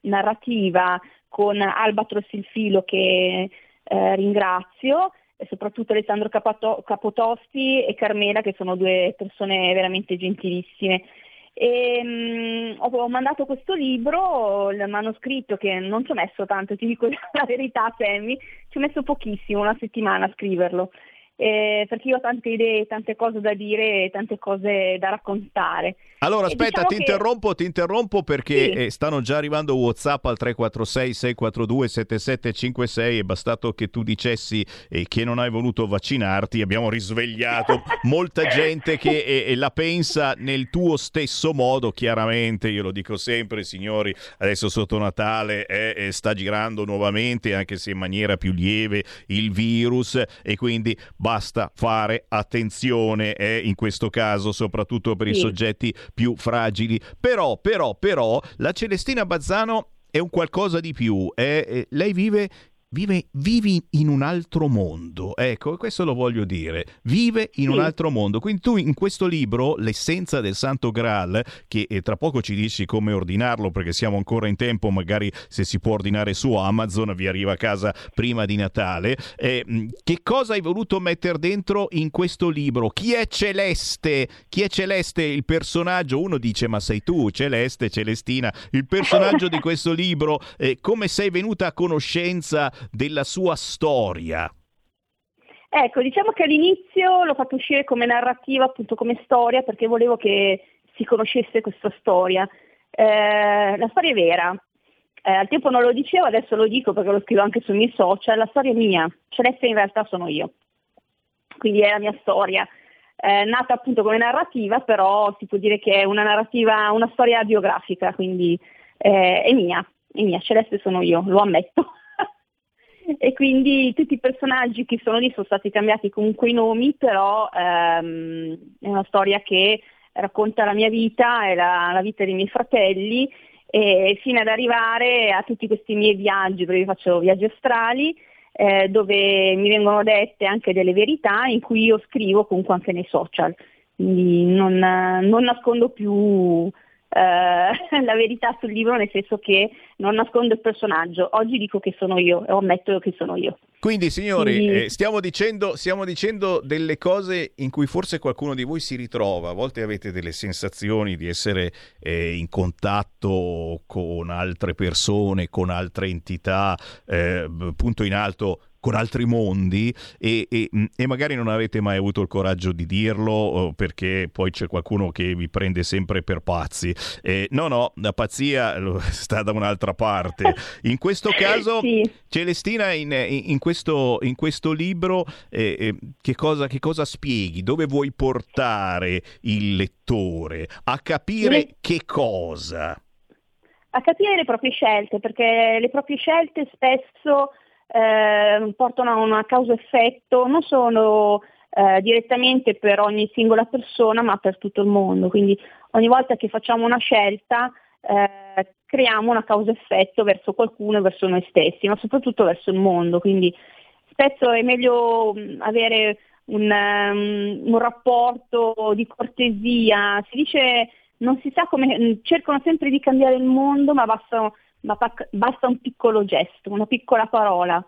narrativa con Albatros il Filo, che eh, ringrazio, e soprattutto Alessandro Capato- Capotosti e Carmela, che sono due persone veramente gentilissime. E, um, ho mandato questo libro, il manoscritto, che non ci ho messo tanto, ti dico la verità Sammy, ci ho messo pochissimo, una settimana a scriverlo, eh, perché io ho tante idee, tante cose da dire, tante cose da raccontare. Allora aspetta, diciamo ti che... interrompo ti interrompo perché sì. eh, stanno già arrivando WhatsApp al tre quattro sei sei quattro due sette sette cinque sei, è bastato che tu dicessi eh, che non hai voluto vaccinarti, abbiamo risvegliato molta gente che eh, la pensa nel tuo stesso modo. Chiaramente, io lo dico sempre signori, adesso sotto Natale eh, sta girando nuovamente, anche se in maniera più lieve, il virus, e quindi basta fare attenzione eh, in questo caso, soprattutto per sì. i soggetti più fragili. Però, però, però, la Celestina Bazzano è un qualcosa di più. Eh? Eh, lei vive, vive, vive in un altro mondo. Ecco, questo lo voglio dire. Vive in sì. un altro mondo. Quindi tu in questo libro, L'essenza del Santo Graal, che eh, tra poco ci dici come ordinarlo, perché siamo ancora in tempo, magari se si può ordinare su Amazon, vi arriva a casa prima di Natale. Eh, che cosa hai voluto mettere dentro in questo libro? Chi è Celeste? Chi è Celeste il personaggio? Uno dice, ma sei tu, Celeste, Celestina, il personaggio di questo libro. Eh, come sei venuta a conoscenza della sua storia? Ecco, diciamo che all'inizio l'ho fatto uscire come narrativa, appunto come storia, perché volevo che si conoscesse questa storia. Eh, la storia è vera, eh, al tempo non lo dicevo, adesso lo dico perché lo scrivo anche sui miei social, la storia è mia, Celeste in realtà sono io, quindi è la mia storia, eh, nata appunto come narrativa, però si può dire che è una narrativa, una storia biografica, quindi eh, è mia, è mia, Celeste sono io, lo ammetto. E quindi tutti i personaggi che sono lì sono stati cambiati comunque i nomi, però ehm, è una storia che racconta la mia vita e la, la vita dei miei fratelli, e fino ad arrivare a tutti questi miei viaggi, perché io faccio viaggi astrali, eh, dove mi vengono dette anche delle verità in cui io scrivo comunque anche nei social, quindi non, non nascondo più eh, la verità sul libro, nel senso che non nascondo il personaggio. Oggi dico che sono io e ammetto che sono io. Quindi signori, Quindi... Eh, stiamo dicendo stiamo dicendo delle cose in cui forse qualcuno di voi si ritrova. A volte avete delle sensazioni di essere eh, in contatto con altre persone, con altre entità, eh, punto in alto, con altri mondi, e, e, e magari non avete mai avuto il coraggio di dirlo perché poi c'è qualcuno che vi prende sempre per pazzi. Eh, no, no, la pazzia sta da un'altra parte. In questo caso, sì. Celestina, in, in, questo, in questo libro eh, eh, che cosa, che cosa spieghi? Dove vuoi portare il lettore? A capire sì. che cosa? A capire le proprie scelte, perché le proprie scelte spesso... Eh, portano a una causa-effetto, non solo eh, direttamente per ogni singola persona, ma per tutto il mondo. Quindi ogni volta che facciamo una scelta eh, creiamo una causa-effetto verso qualcuno e verso noi stessi, ma soprattutto verso il mondo. Quindi spesso è meglio avere un, um, un rapporto di cortesia. Si dice, non si sa come, cercano sempre di cambiare il mondo, ma basta ma basta un piccolo gesto, una piccola parola.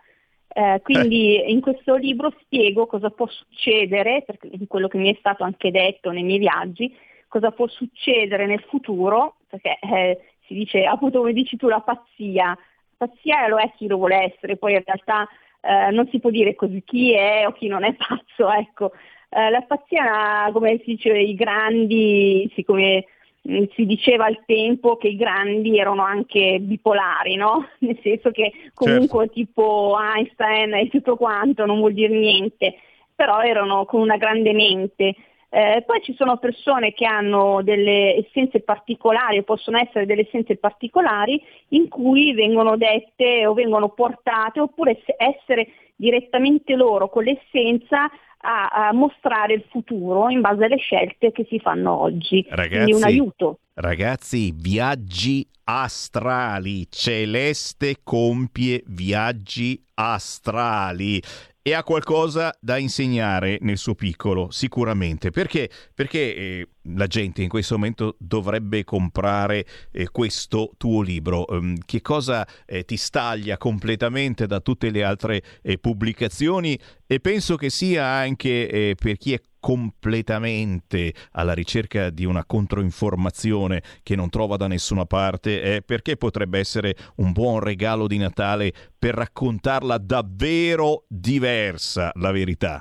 Eh, quindi eh. in questo libro spiego cosa può succedere, perché quello che mi è stato anche detto nei miei viaggi, cosa può succedere nel futuro, perché eh, si dice, appunto come dici tu, la pazzia. Pazzia lo è chi lo vuole essere, poi in realtà eh, non si può dire così chi è o chi non è pazzo, ecco. Eh, la pazzia, come si dice, i grandi, siccome... si diceva al tempo che i grandi erano anche bipolari, no? Nel senso che comunque certo. tipo Einstein e tutto quanto non vuol dire niente, però erano con una grande mente. Eh, poi ci sono persone che hanno delle essenze particolari, o possono essere delle essenze particolari in cui vengono dette o vengono portate, oppure essere direttamente loro con l'essenza A, a mostrare il futuro in base alle scelte che si fanno oggi. Ragazzi, quindi un aiuto. Ragazzi, viaggi astrali. Celeste compie viaggi astrali e ha qualcosa da insegnare nel suo piccolo, sicuramente. Perché? Perché eh, la gente in questo momento dovrebbe comprare eh, questo tuo libro. Um, che cosa eh, ti staglia completamente da tutte le altre eh, pubblicazioni? E penso che sia anche eh, per chi è completamente alla ricerca di una controinformazione che non trova da nessuna parte, eh, perché potrebbe essere un buon regalo di Natale per raccontarla davvero diversa, la verità.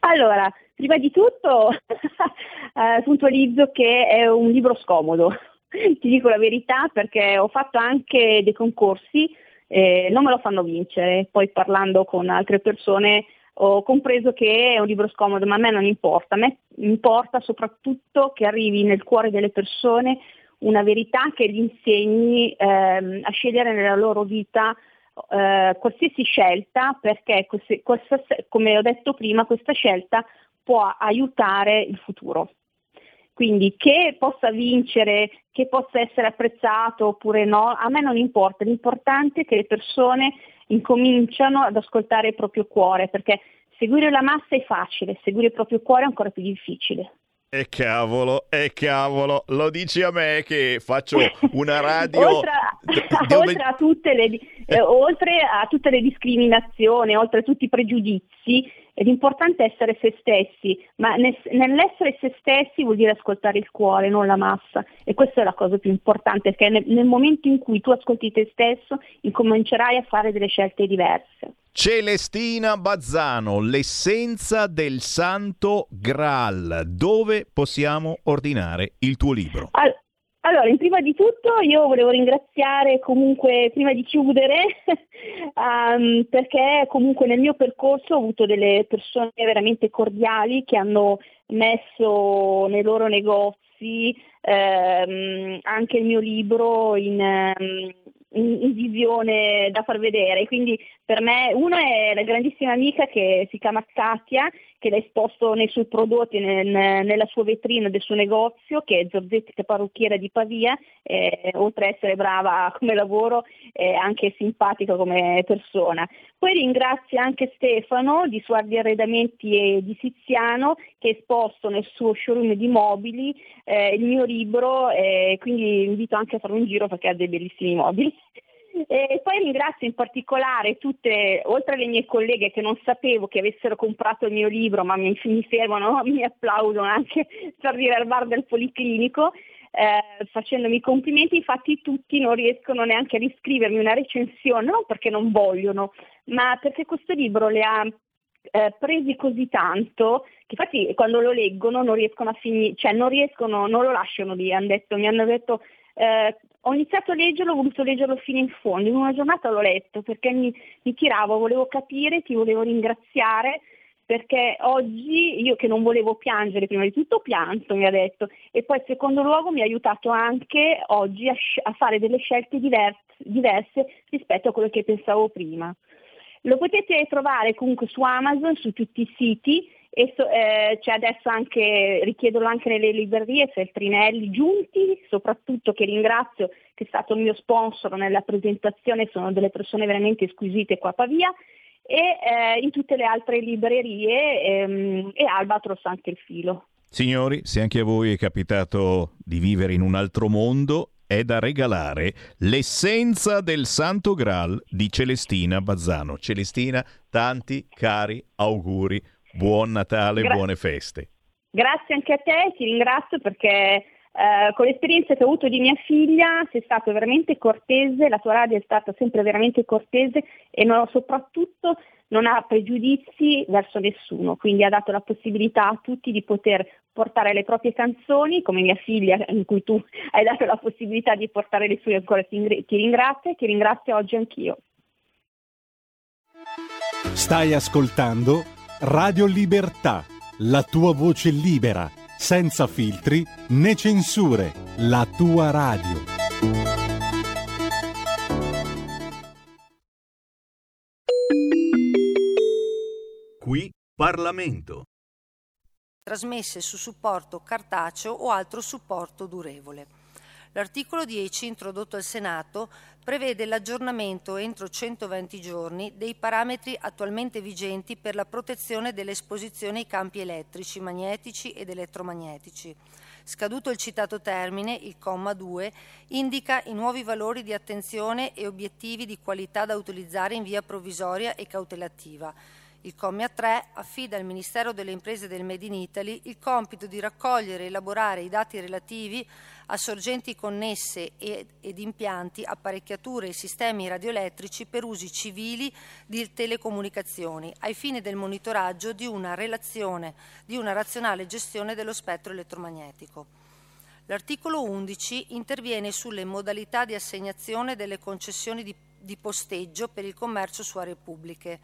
Allora, prima di tutto eh, puntualizzo che è un libro scomodo, ti dico la verità, perché ho fatto anche dei concorsi, eh, non me lo fanno vincere, poi parlando con altre persone ho compreso che è un libro scomodo, ma a me non importa. A me importa soprattutto che arrivi nel cuore delle persone una verità che gli insegni ehm, a scegliere nella loro vita eh, qualsiasi scelta, perché queste, questa, come ho detto prima, questa scelta può aiutare il futuro. Quindi che possa vincere, che possa essere apprezzato oppure no, a me non importa. L'importante è che le persone incominciano ad ascoltare il proprio cuore, perché seguire la massa è facile, seguire il proprio cuore è ancora più difficile. E cavolo, e cavolo, lo dici a me che faccio una radio... oltre, a, dove... oltre, a tutte le, eh, oltre a tutte le discriminazioni, oltre a tutti i pregiudizi, l'importante è essere se stessi, ma nel, nell'essere se stessi vuol dire ascoltare il cuore, non la massa, e questa è la cosa più importante, perché nel, nel momento in cui tu ascolti te stesso incomincerai a fare delle scelte diverse. Celestina Bazzano, L'essenza del Santo Graal, dove possiamo ordinare il tuo libro? All- allora, in prima di tutto io volevo ringraziare comunque, prima di chiudere, um, perché comunque nel mio percorso ho avuto delle persone veramente cordiali che hanno messo nei loro negozi ehm, anche il mio libro in... Um, in, in visione da far vedere. Quindi per me una è la grandissima amica che si chiama Katia, che l'ha esposto nei suoi prodotti, nel, nella sua vetrina del suo negozio, che è Giorgetta parrucchiera di Pavia, eh, oltre a essere brava come lavoro è eh, anche simpatica come persona. Poi ringrazio anche Stefano di Suardi Arredamenti di Siziano, che ha esposto nel suo showroom di mobili eh, il mio libro, eh, quindi invito anche a fare un giro perché ha dei bellissimi mobili. E poi ringrazio in particolare tutte, oltre alle mie colleghe che non sapevo che avessero comprato il mio libro, ma mi, mi fermano, mi applaudono anche per dire al bar del Policlinico, eh, facendomi complimenti. Infatti tutti non riescono neanche a riscrivermi una recensione, non perché non vogliono, ma perché questo libro le ha eh, presi così tanto che infatti quando lo leggono non riescono a finire, cioè non riescono, non lo lasciano lì, hanno detto, mi hanno detto eh, ho iniziato a leggerlo, ho voluto leggerlo fino in fondo, in una giornata l'ho letto perché mi, mi tiravo, volevo capire, ti volevo ringraziare perché oggi io che non volevo piangere prima di tutto pianto, mi ha detto, e poi in secondo luogo mi ha aiutato anche oggi a, a fare delle scelte diverse, diverse rispetto a quello che pensavo prima. Lo potete trovare comunque su Amazon, su tutti i siti, e so, eh, c'è adesso anche, richiedono anche nelle librerie, Feltrinelli, Giunti soprattutto, che ringrazio, che è stato il mio sponsor nella presentazione, sono delle persone veramente squisite qua a Pavia, e eh, in tutte le altre librerie ehm, e Albatros anche il filo. Signori, se anche a voi è capitato di vivere in un altro mondo, è da regalare L'essenza del Santo Graal di Celestina Bazzano. Celestina, tanti cari auguri. Buon Natale, Gra- buone feste. Grazie anche a te, ti ringrazio perché eh, con l'esperienza che ho avuto di mia figlia sei stato veramente cortese, la tua radio è stata sempre veramente cortese e non, soprattutto non ha pregiudizi verso nessuno, quindi ha dato la possibilità a tutti di poter portare le proprie canzoni, come mia figlia in cui tu hai dato la possibilità di portare le sue. Ancora ti ringrazio e ti ringrazio oggi anch'io. Stai ascoltando Radio Libertà, la tua voce libera, senza filtri né censure, la tua radio. Qui Parlamento. Trasmesse su supporto cartaceo o altro supporto durevole. L'articolo dieci, introdotto al Senato, prevede l'aggiornamento entro centoventi giorni dei parametri attualmente vigenti per la protezione dell'esposizione ai campi elettrici, magnetici ed elettromagnetici. Scaduto il citato termine, il comma due indica i nuovi valori di attenzione e obiettivi di qualità da utilizzare in via provvisoria e cautelativa. Il comma tre affida al Ministero delle Imprese del Made in Italy il compito di raccogliere e elaborare i dati relativi a sorgenti connesse ed, ed impianti, apparecchiature e sistemi radioelettrici per usi civili di telecomunicazioni, ai fini del monitoraggio di una relazione, di una razionale gestione dello spettro elettromagnetico. L'articolo undici interviene sulle modalità di assegnazione delle concessioni di, di posteggio per il commercio su aree pubbliche.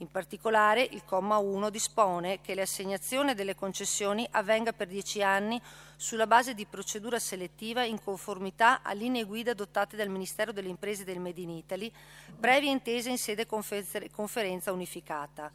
In particolare, il comma uno dispone che l'assegnazione delle concessioni avvenga per dieci anni sulla base di procedura selettiva in conformità a linee guida adottate dal Ministero delle Imprese del Made in Italy, previa intesa in sede conferenza unificata.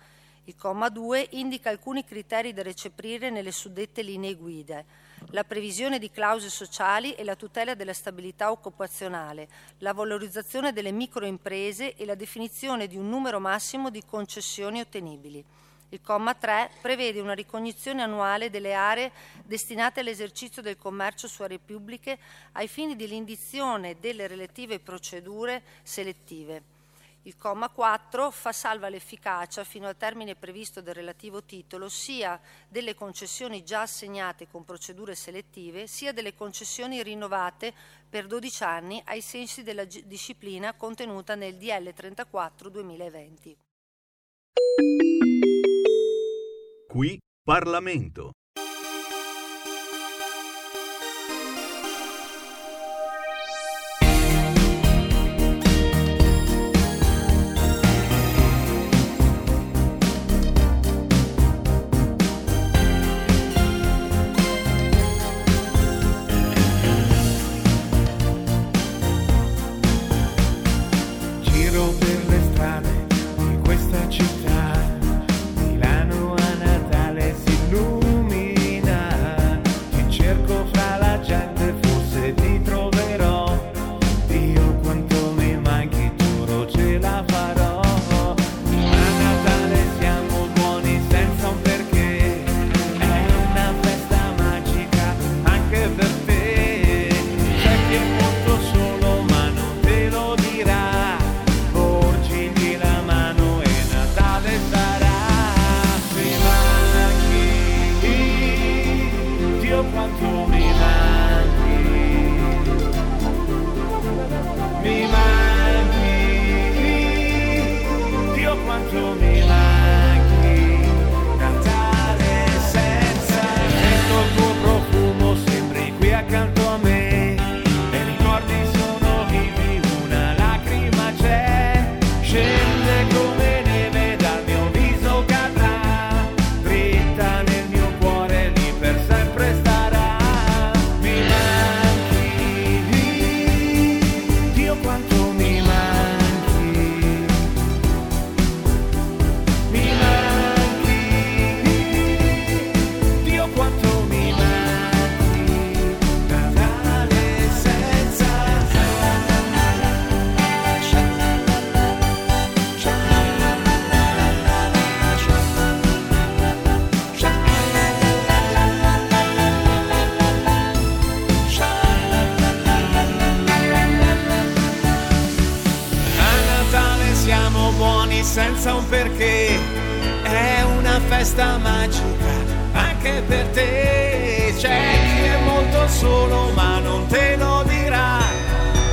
Il comma due indica alcuni criteri da recepire nelle suddette linee guida: la previsione di clausole sociali e la tutela della stabilità occupazionale, la valorizzazione delle microimprese e la definizione di un numero massimo di concessioni ottenibili. Il comma tre prevede una ricognizione annuale delle aree destinate all'esercizio del commercio su aree pubbliche ai fini dell'indizione delle relative procedure selettive. Il comma quattro fa salva l'efficacia, fino al termine previsto del relativo titolo, sia delle concessioni già assegnate con procedure selettive, sia delle concessioni rinnovate per dodici anni ai sensi della g- disciplina contenuta nel D L trentaquattro duemilaventi. Qui Parlamento. te è una festa magica, anche per te. C'è chi è molto solo ma non te lo dirà,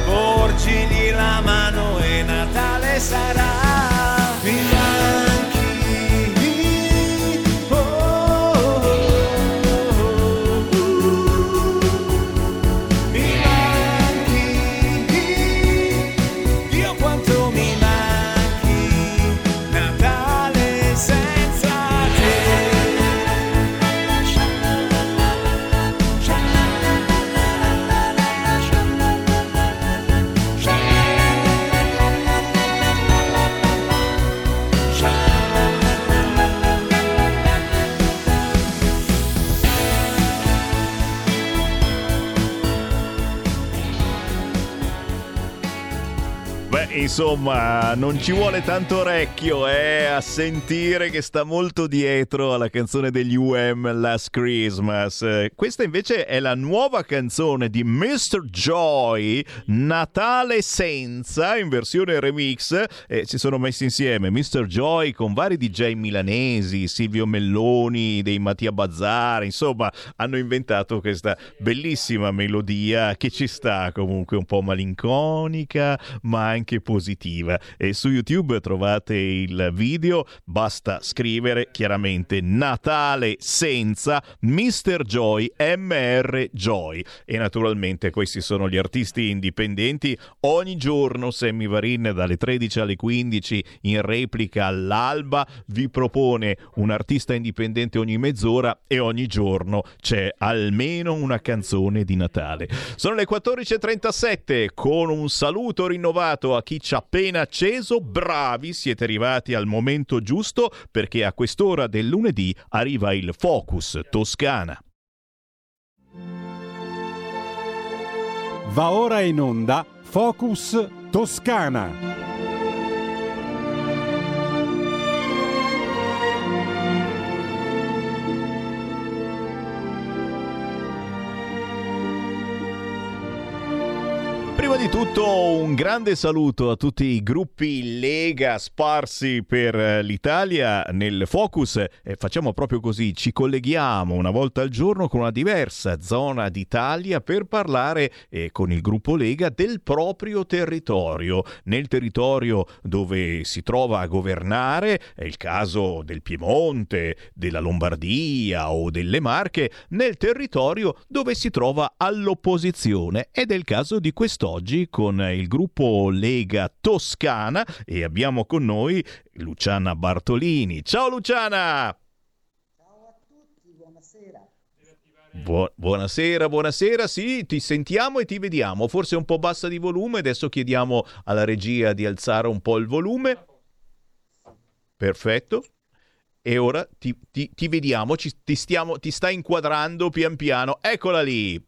porgigli la mano e Natale sarà. Milano. Insomma, non ci vuole tanto orecchio eh, a sentire che sta molto dietro alla canzone degli U M Last Christmas. Questa invece è la nuova canzone di mister Joy, Natale Senza, in versione remix. Eh, si sono messi insieme mister Joy con vari D J milanesi, Silvio Melloni, dei Mattia Bazzari, insomma hanno inventato questa bellissima melodia che ci sta comunque un po' malinconica ma anche positiva. Positiva. E su YouTube trovate il video, basta scrivere chiaramente Natale Senza mister Joy, M R Joy, e naturalmente questi sono gli artisti indipendenti. Ogni giorno Sammy Varin dalle tredici alle quindici, in replica all'alba, vi propone un artista indipendente ogni mezz'ora e ogni giorno c'è almeno una canzone di Natale. Sono le quattordici e trentasette, con un saluto rinnovato a chi ci ha appena acceso. Bravi, siete arrivati al momento giusto, perché a quest'ora del lunedì arriva il Focus Toscana. Va ora in onda Focus Toscana. Prima di tutto un grande saluto a tutti i gruppi Lega sparsi per l'Italia. Nel Focus eh, facciamo proprio così, ci colleghiamo una volta al giorno con una diversa zona d'Italia per parlare eh, con il gruppo Lega del proprio territorio, nel territorio dove si trova a governare. È il caso del Piemonte, della Lombardia o delle Marche, nel territorio dove si trova all'opposizione, ed è il caso di quest'oggi oggi con il gruppo Lega Toscana, e abbiamo con noi Luciana Bartolini. Ciao Luciana! Ciao a tutti, buonasera. Bu- buonasera, buonasera, sì, ti sentiamo e ti vediamo, forse un po' bassa di volume, adesso chiediamo alla regia di alzare un po' il volume. Perfetto. E ora ti, ti, ti vediamo, ci, ti, stiamo, ti sta inquadrando pian piano, eccola lì.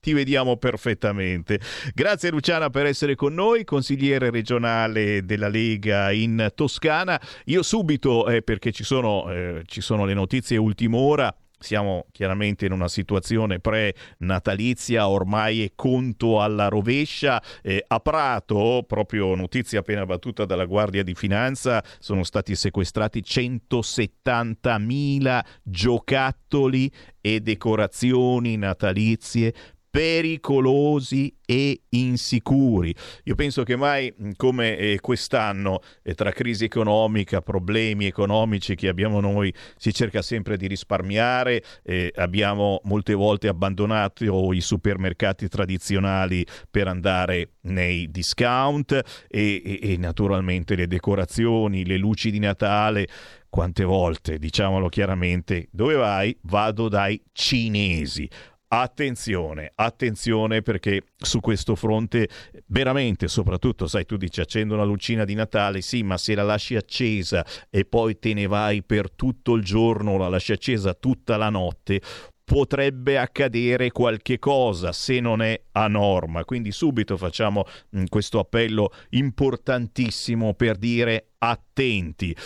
Ti vediamo perfettamente. Grazie Luciana per essere con noi, consigliere regionale della Lega in Toscana. Io subito, eh, perché ci sono, eh, ci sono le notizie ultim'ora. Siamo chiaramente in una situazione pre-natalizia, ormai è conto alla rovescia. Eh, a Prato, proprio notizia appena battuta dalla Guardia di Finanza, sono stati sequestrati centosettantamila giocattoli e decorazioni natalizie pericolosi e insicuri. Io penso che mai come quest'anno, tra crisi economica, problemi economici che abbiamo noi, si cerca sempre di risparmiare. Eh, abbiamo molte volte abbandonato i supermercati tradizionali per andare nei discount, e, e, e naturalmente le decorazioni, le luci di Natale. Quante volte, diciamolo chiaramente, dove vai? Vado dai cinesi. Attenzione, attenzione, perché su questo fronte veramente, soprattutto, sai, tu dici accendo una lucina di Natale, sì, ma se la lasci accesa e poi te ne vai per tutto il giorno, la lasci accesa tutta la notte, potrebbe accadere qualche cosa se non è a norma. Quindi subito facciamo questo appello importantissimo per dire attenti.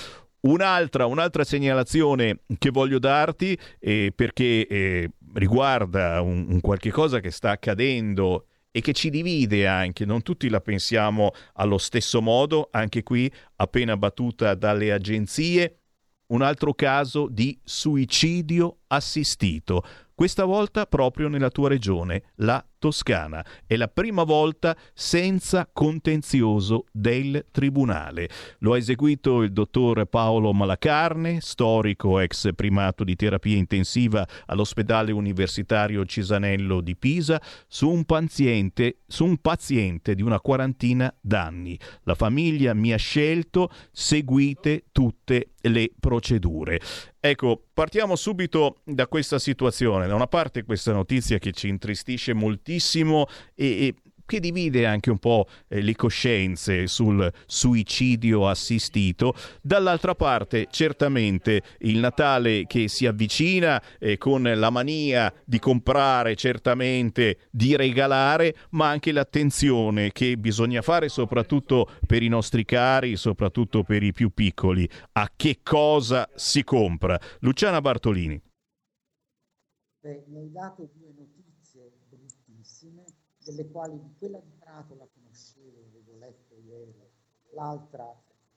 Un'altra, un'altra segnalazione che voglio darti, eh, perché eh, riguarda un, un qualche cosa che sta accadendo e che ci divide anche, non tutti la pensiamo allo stesso modo, anche qui appena battuta dalle agenzie, un altro caso di suicidio assistito, questa volta proprio nella tua regione, la Toscana. È la prima volta senza contenzioso del tribunale. Lo ha eseguito il dottor Paolo Malacarne, storico ex primato di terapia intensiva all'ospedale universitario Cisanello di Pisa, su un paziente, su un paziente di una quarantina d'anni. La famiglia mi ha scelto, seguite tutte le procedure. Ecco, partiamo subito da questa situazione. Da una parte questa notizia che ci intristisce moltissimo e, e che divide anche un po' le coscienze sul suicidio assistito. Dall'altra parte certamente il Natale che si avvicina eh, con la mania di comprare, certamente di regalare, ma anche l'attenzione che bisogna fare soprattutto per i nostri cari, soprattutto per i più piccoli, a che cosa si compra. Luciana Bartolini. Beh, mi hai dato due notizie bruttissime, delle quali di quella di Prato la conoscevo, avevo letto ieri, l'altra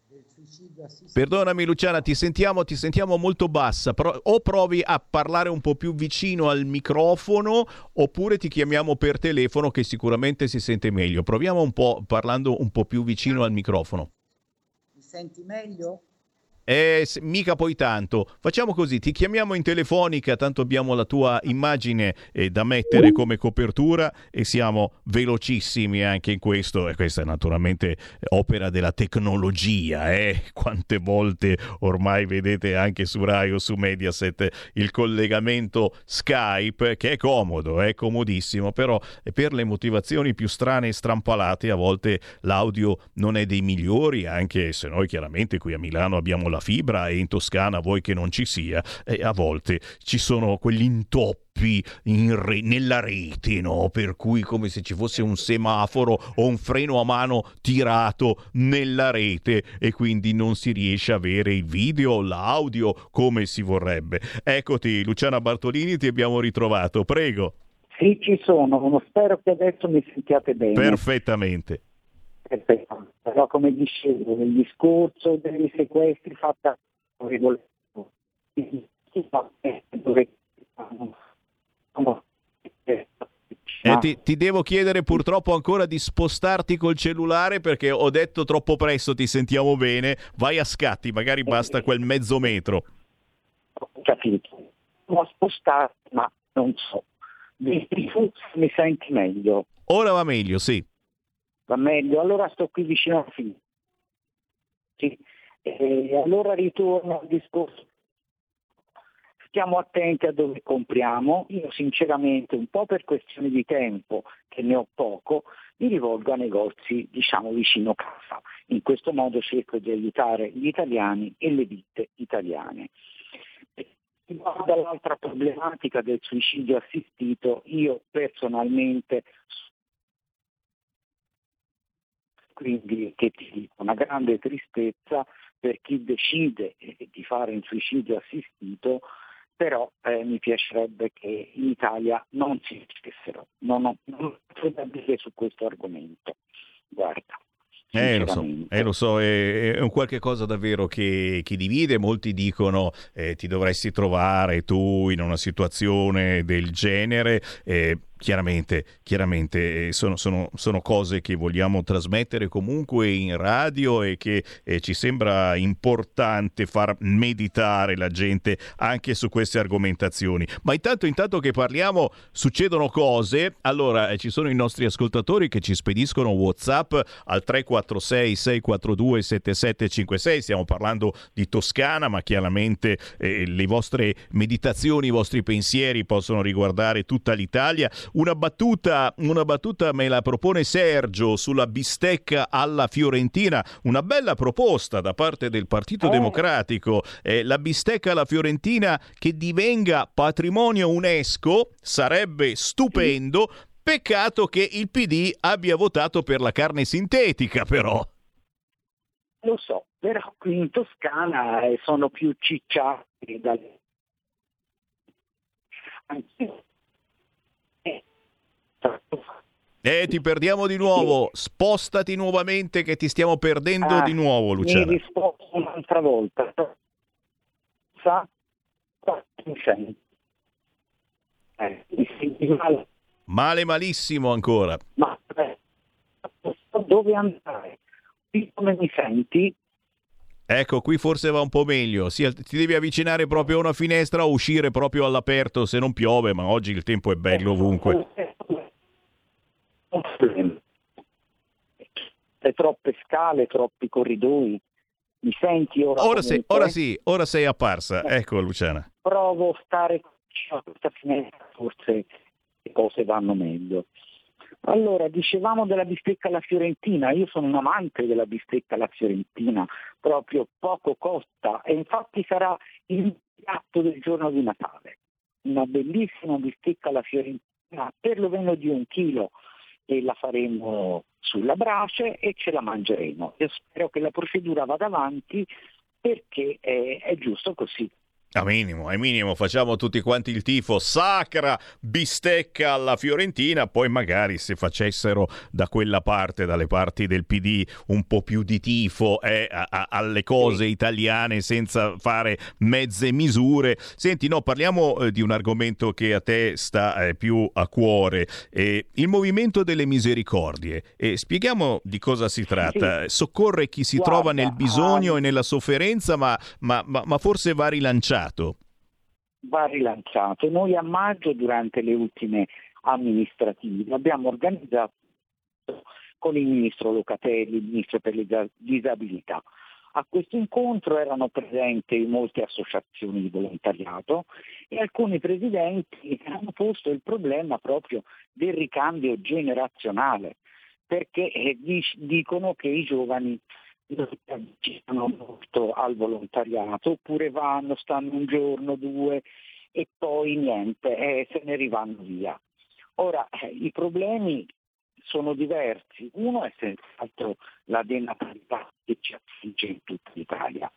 del suicidio assistito. Perdonami Luciana, ti sentiamo, ti sentiamo molto bassa, però o provi a parlare un po' più vicino al microfono oppure ti chiamiamo per telefono che sicuramente si sente meglio. Proviamo un po' parlando un po' più vicino al microfono. Mi senti meglio? Eh, mica poi tanto. Facciamo così, ti chiamiamo in telefonica, tanto abbiamo la tua immagine eh, da mettere come copertura e siamo velocissimi anche in questo, e questa è naturalmente opera della tecnologia, eh? Quante volte ormai vedete anche su Rai o su Mediaset il collegamento Skype, che è comodo, è comodissimo, però per le motivazioni più strane e strampalate a volte l'audio non è dei migliori, anche se noi chiaramente qui a Milano abbiamo la La fibra, e in Toscana vuoi che non ci sia, e a volte ci sono quegli intoppi in re, nella rete, no? Per cui come se ci fosse un semaforo o un freno a mano tirato nella rete e quindi non si riesce a avere il video, l'audio come si vorrebbe. Eccoti Luciana Bartolini, ti abbiamo ritrovato, prego. Sì, ci sono, spero che adesso mi sentiate bene. Perfettamente. Perfetto. Però come dicevo, nel discorso dei sequestri fatta eh, ti, ti devo chiedere purtroppo ancora di spostarti col cellulare perché ho detto troppo presto, ti sentiamo bene, vai a scatti, magari basta quel mezzo metro. Ho capito, ho spostato ma non so, mi senti meglio? Ora va meglio, sì. Va meglio, allora sto qui vicino a fine. Sì. E allora ritorno al discorso. Stiamo attenti a dove compriamo. Io sinceramente, un po' per questioni di tempo, che ne ho poco, mi rivolgo a negozi, diciamo, vicino casa. In questo modo cerco di aiutare gli italiani e le ditte italiane. Riguardo all'altra problematica del suicidio assistito, io personalmente quindi che ti dico, una grande tristezza per chi decide di fare un suicidio assistito, però eh, mi piacerebbe che in Italia non si facessero. Non ho altro da dire su questo argomento. Guarda. Eh lo so, eh, lo so è, è un qualche cosa davvero che, che divide. Molti dicono eh, ti dovresti trovare tu in una situazione del genere. Eh, Chiaramente, chiaramente sono, sono, sono cose che vogliamo trasmettere comunque in radio e che eh, ci sembra importante far meditare la gente anche su queste argomentazioni. Ma intanto, intanto che parliamo, succedono cose. Allora, eh, ci sono i nostri ascoltatori che ci spediscono WhatsApp al tre quattro sei sei quattro due sette sette cinque sei. Stiamo parlando di Toscana, ma chiaramente eh, le vostre meditazioni, i vostri pensieri possono riguardare tutta l'Italia. Una battuta, una battuta me la propone Sergio sulla bistecca alla fiorentina, una bella proposta da parte del Partito eh. Democratico, eh, la bistecca alla fiorentina che divenga patrimonio UNESCO, sarebbe stupendo, peccato che il P D abbia votato per la carne sintetica però. Lo so, però qui in Toscana sono più cicciati da... Anch'io. Eh, ti perdiamo di nuovo, spostati nuovamente che ti stiamo perdendo ah, di nuovo Luciana. Mi risposto un'altra volta. passa quattrocento. Eh, male. male malissimo ancora. Ma eh, so dove andare? Qui come mi senti? Ecco, qui forse va un po' meglio. Sì, ti devi avvicinare proprio a una finestra o uscire proprio all'aperto se non piove, ma oggi il tempo è bello ovunque. Le troppe scale, troppi corridoi. Mi senti ora? Ora, sei, ora sì, ora sei apparsa. Ecco, Luciana. Provo a stare a questa finestra, forse le cose vanno meglio. Allora, dicevamo della bistecca alla fiorentina, io sono un amante della bistecca alla fiorentina, proprio poco costa, e infatti sarà il piatto del giorno di Natale, una bellissima bistecca alla fiorentina, perlomeno di un chilo, e la faremo sulla brace e ce la mangeremo. Io spero che la procedura vada avanti perché è, è giusto così. A minimo, a minimo, facciamo tutti quanti il tifo, sacra bistecca alla Fiorentina, poi magari se facessero da quella parte, dalle parti del P D, un po' più di tifo eh, a, a, alle cose italiane senza fare mezze misure. Senti, no, parliamo eh, di un argomento che a te sta eh, più a cuore, eh, il movimento delle misericordie. Eh, spieghiamo di cosa si tratta, sì. Soccorre chi si Guarda, trova nel bisogno ah, e nella sofferenza, ma, ma, ma, ma forse va rilanciato. Va rilanciato. Noi a maggio, durante le ultime amministrative, abbiamo organizzato con il ministro Locatelli, il ministro per le disabilità. A questo incontro erano presenti molte associazioni di volontariato e alcuni presidenti hanno posto il problema proprio del ricambio generazionale, perché dicono che i giovani si avvicinano molto al volontariato, oppure vanno, stanno un giorno, due e poi niente, eh, se ne rivanno via. Ora, eh, i problemi sono diversi. Uno è senz'altro la denatalità che ci affligge in tutta l'Italia.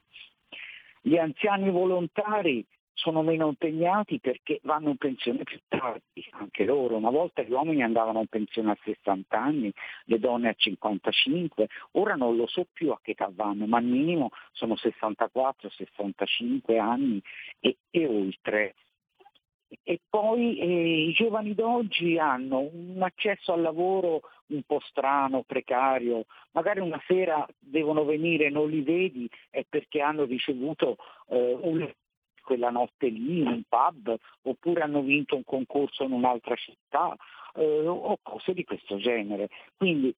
Gli anziani volontari sono meno impegnati perché vanno in pensione più tardi, anche loro. Una volta gli uomini andavano in pensione a sessanta anni, le donne a cinquantacinque, ora non lo so più a che età vanno, ma al minimo sono sessantaquattro sessantacinque anni e, e oltre. E poi eh, i giovani d'oggi hanno un accesso al lavoro un po' strano, precario, magari una sera devono venire, non li vedi, è perché hanno ricevuto eh, un quella notte lì in un pub, oppure hanno vinto un concorso in un'altra città eh, o cose di questo genere. Quindi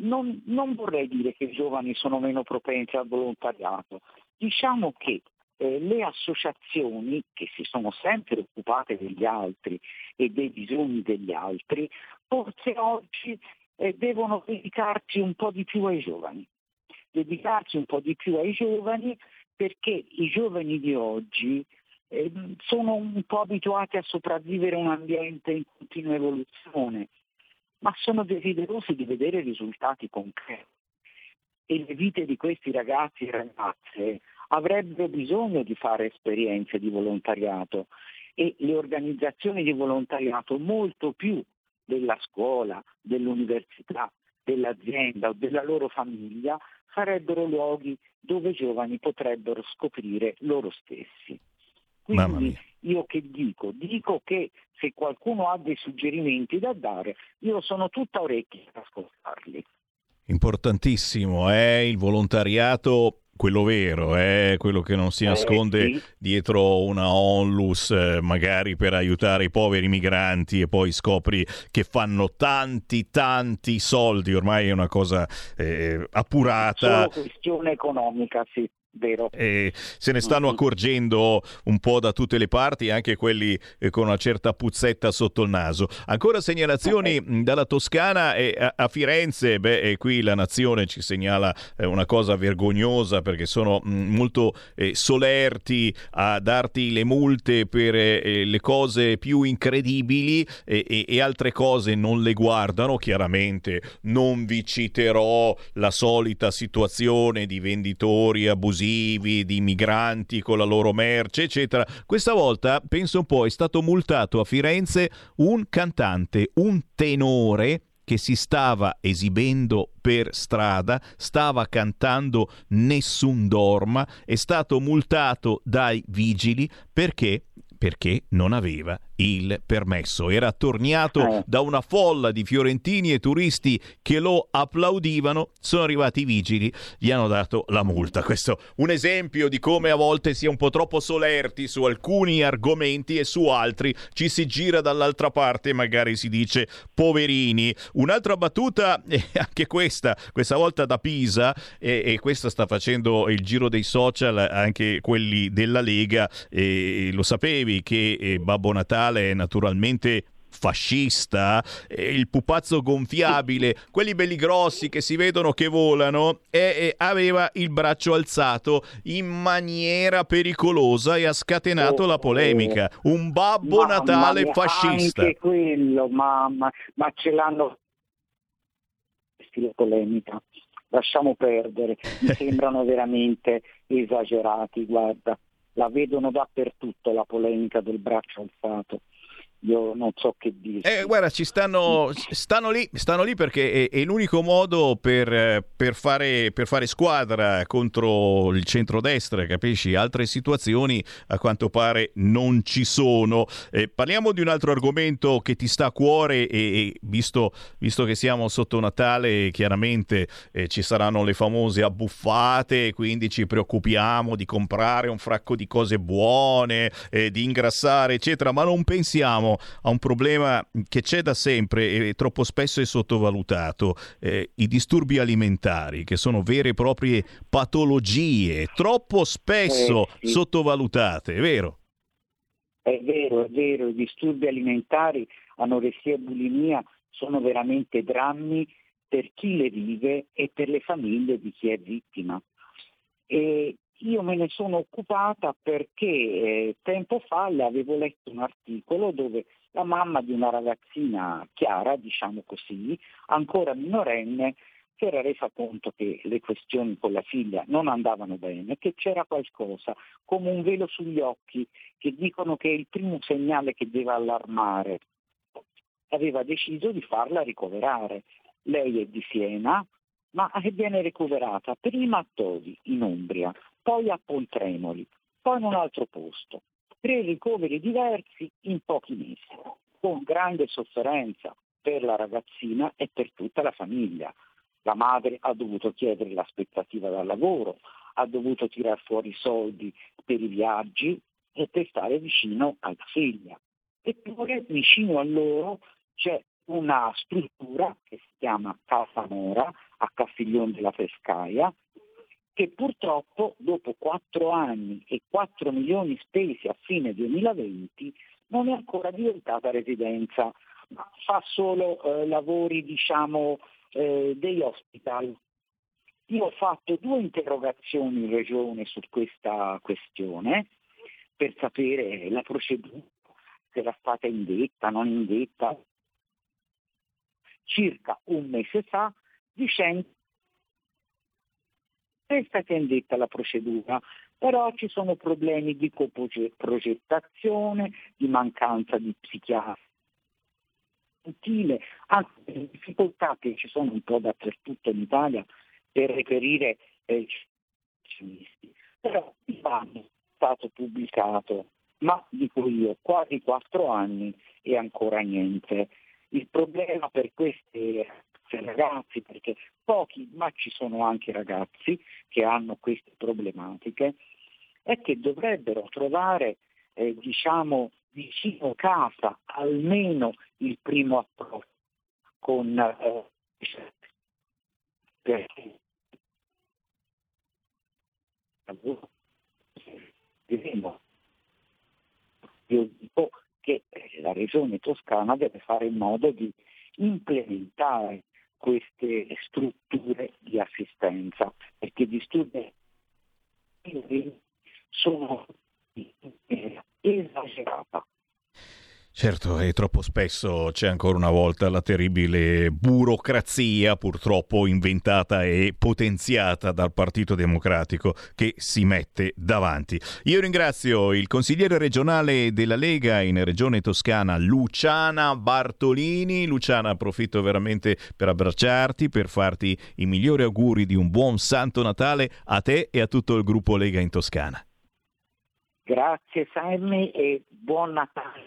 non, non vorrei dire che i giovani sono meno propensi al volontariato, diciamo che eh, le associazioni che si sono sempre occupate degli altri e dei bisogni degli altri forse oggi eh, devono dedicarsi un po' di più ai giovani, dedicarsi un po' di più ai giovani perché i giovani di oggi eh, sono un po' abituati a sopravvivere a un ambiente in continua evoluzione, ma sono desiderosi di vedere risultati concreti. E le vite di questi ragazzi e ragazze avrebbero bisogno di fare esperienze di volontariato e le organizzazioni di volontariato, molto più della scuola, dell'università, dell'azienda o della loro famiglia, sarebbero luoghi dove i giovani potrebbero scoprire loro stessi. Quindi io che dico? Dico che se qualcuno ha dei suggerimenti da dare, io sono tutta orecchie ad ascoltarli. Importantissimo è eh? il volontariato, quello vero, eh? quello che non si nasconde eh, sì. dietro una onlus, eh, magari per aiutare i poveri migranti, e poi scopri che fanno tanti tanti soldi, ormai è una cosa eh, appurata. Solo questione economica, sì. Vero. E se ne stanno accorgendo un po' da tutte le parti, anche quelli con una certa puzzetta sotto il naso. Ancora segnalazioni dalla Toscana e a Firenze. Beh, e qui la Nazione ci segnala una cosa vergognosa, perché sono molto solerti a darti le multe per le cose più incredibili e altre cose non le guardano. Chiaramente non vi citerò la solita situazione di venditori abusivi, di migranti con la loro merce, eccetera. Questa volta, penso un po', è stato multato a Firenze un cantante, un tenore che si stava esibendo per strada, stava cantando Nessun dorma, è stato multato dai vigili perché perché non aveva il permesso. Era attorniato da una folla di fiorentini e turisti che lo applaudivano, sono arrivati i vigili, gli hanno dato la multa. Questo un esempio di come a volte si è un po' troppo solerti su alcuni argomenti e su altri ci si gira dall'altra parte e magari si dice poverini. Un'altra battuta, eh, anche questa, questa volta da Pisa, eh, e questa sta facendo il giro dei social, anche quelli della Lega, eh, lo sapevi che eh, Babbo Natale è naturalmente fascista, il pupazzo gonfiabile, quelli belli grossi che si vedono che volano, e, e aveva il braccio alzato in maniera pericolosa e ha scatenato oh, la polemica. Un Babbo mamma, Natale fascista. Anche quello, mamma, ma ce l'hanno stile polemica. Lasciamo perdere, mi sembrano veramente esagerati, guarda. La vedono dappertutto la polemica del braccio alzato. Io non so che dire. Eh, guarda, ci stanno, stanno lì, stanno lì perché è, è l'unico modo per, per, fare, per fare squadra contro il centrodestra, capisci? Altre situazioni a quanto pare non ci sono. Eh, parliamo di un altro argomento che ti sta a cuore e, e visto, visto che siamo sotto Natale, chiaramente eh, ci saranno le famose abbuffate, quindi ci preoccupiamo di comprare un fracco di cose buone, eh, di ingrassare, eccetera, ma non pensiamo a un problema che c'è da sempre e troppo spesso è sottovalutato, eh, i disturbi alimentari, che sono vere e proprie patologie troppo spesso eh, sì. sottovalutate, è vero? È vero, è vero, i disturbi alimentari, anoressia e bulimia sono veramente drammi per chi le vive e per le famiglie di chi è vittima. E io me ne sono occupata perché eh, tempo fa le avevo letto un articolo dove la mamma di una ragazzina, Chiara, diciamo così, ancora minorenne, si era resa conto che le questioni con la figlia non andavano bene, che c'era qualcosa, come un velo sugli occhi, che dicono che è il primo segnale che deve allarmare. Aveva deciso di farla ricoverare. Lei è di Siena, ma viene ricoverata prima a Todi, in Umbria, poi a Poltremoli, poi in un altro posto. Tre ricoveri diversi in pochi mesi, con grande sofferenza per la ragazzina e per tutta la famiglia. La madre ha dovuto chiedere l'aspettativa dal lavoro, ha dovuto tirar fuori i soldi per i viaggi e per stare vicino alla figlia. Eppure vicino a loro c'è una struttura che si chiama Casa Mora, a Castiglion della Pescaia, che purtroppo dopo quattro anni e quattro milioni spesi a fine duemilaventi non è ancora diventata residenza, ma fa solo eh, lavori diciamo eh, degli hospital. Io ho fatto due interrogazioni in regione su questa questione per sapere la procedura, se era stata indetta, non indetta. Circa un mese fa, dicendo è stata indetta la procedura, però ci sono problemi di coprogettazione, di mancanza di psichiatri, anche le difficoltà che ci sono un po' dappertutto in Italia per reperire i professionisti. Però il bando è stato pubblicato, ma dico io, quasi quattro anni e ancora niente. Il problema per queste ragazzi, perché pochi, ma ci sono anche ragazzi che hanno queste problematiche, è che dovrebbero trovare eh, diciamo vicino casa almeno il primo approccio con eh, perché io dico che la regione toscana deve fare in modo di implementare queste strutture di assistenza, perché gli studi sono esagerata. Certo, e troppo spesso c'è ancora una volta la terribile burocrazia, purtroppo inventata e potenziata dal Partito Democratico, che si mette davanti. Io ringrazio il consigliere regionale della Lega in Regione Toscana, Luciana Bartolini. Luciana, approfitto veramente per abbracciarti, per farti i migliori auguri di un buon Santo Natale a te e a tutto il gruppo Lega in Toscana. Grazie Sammy e buon Natale.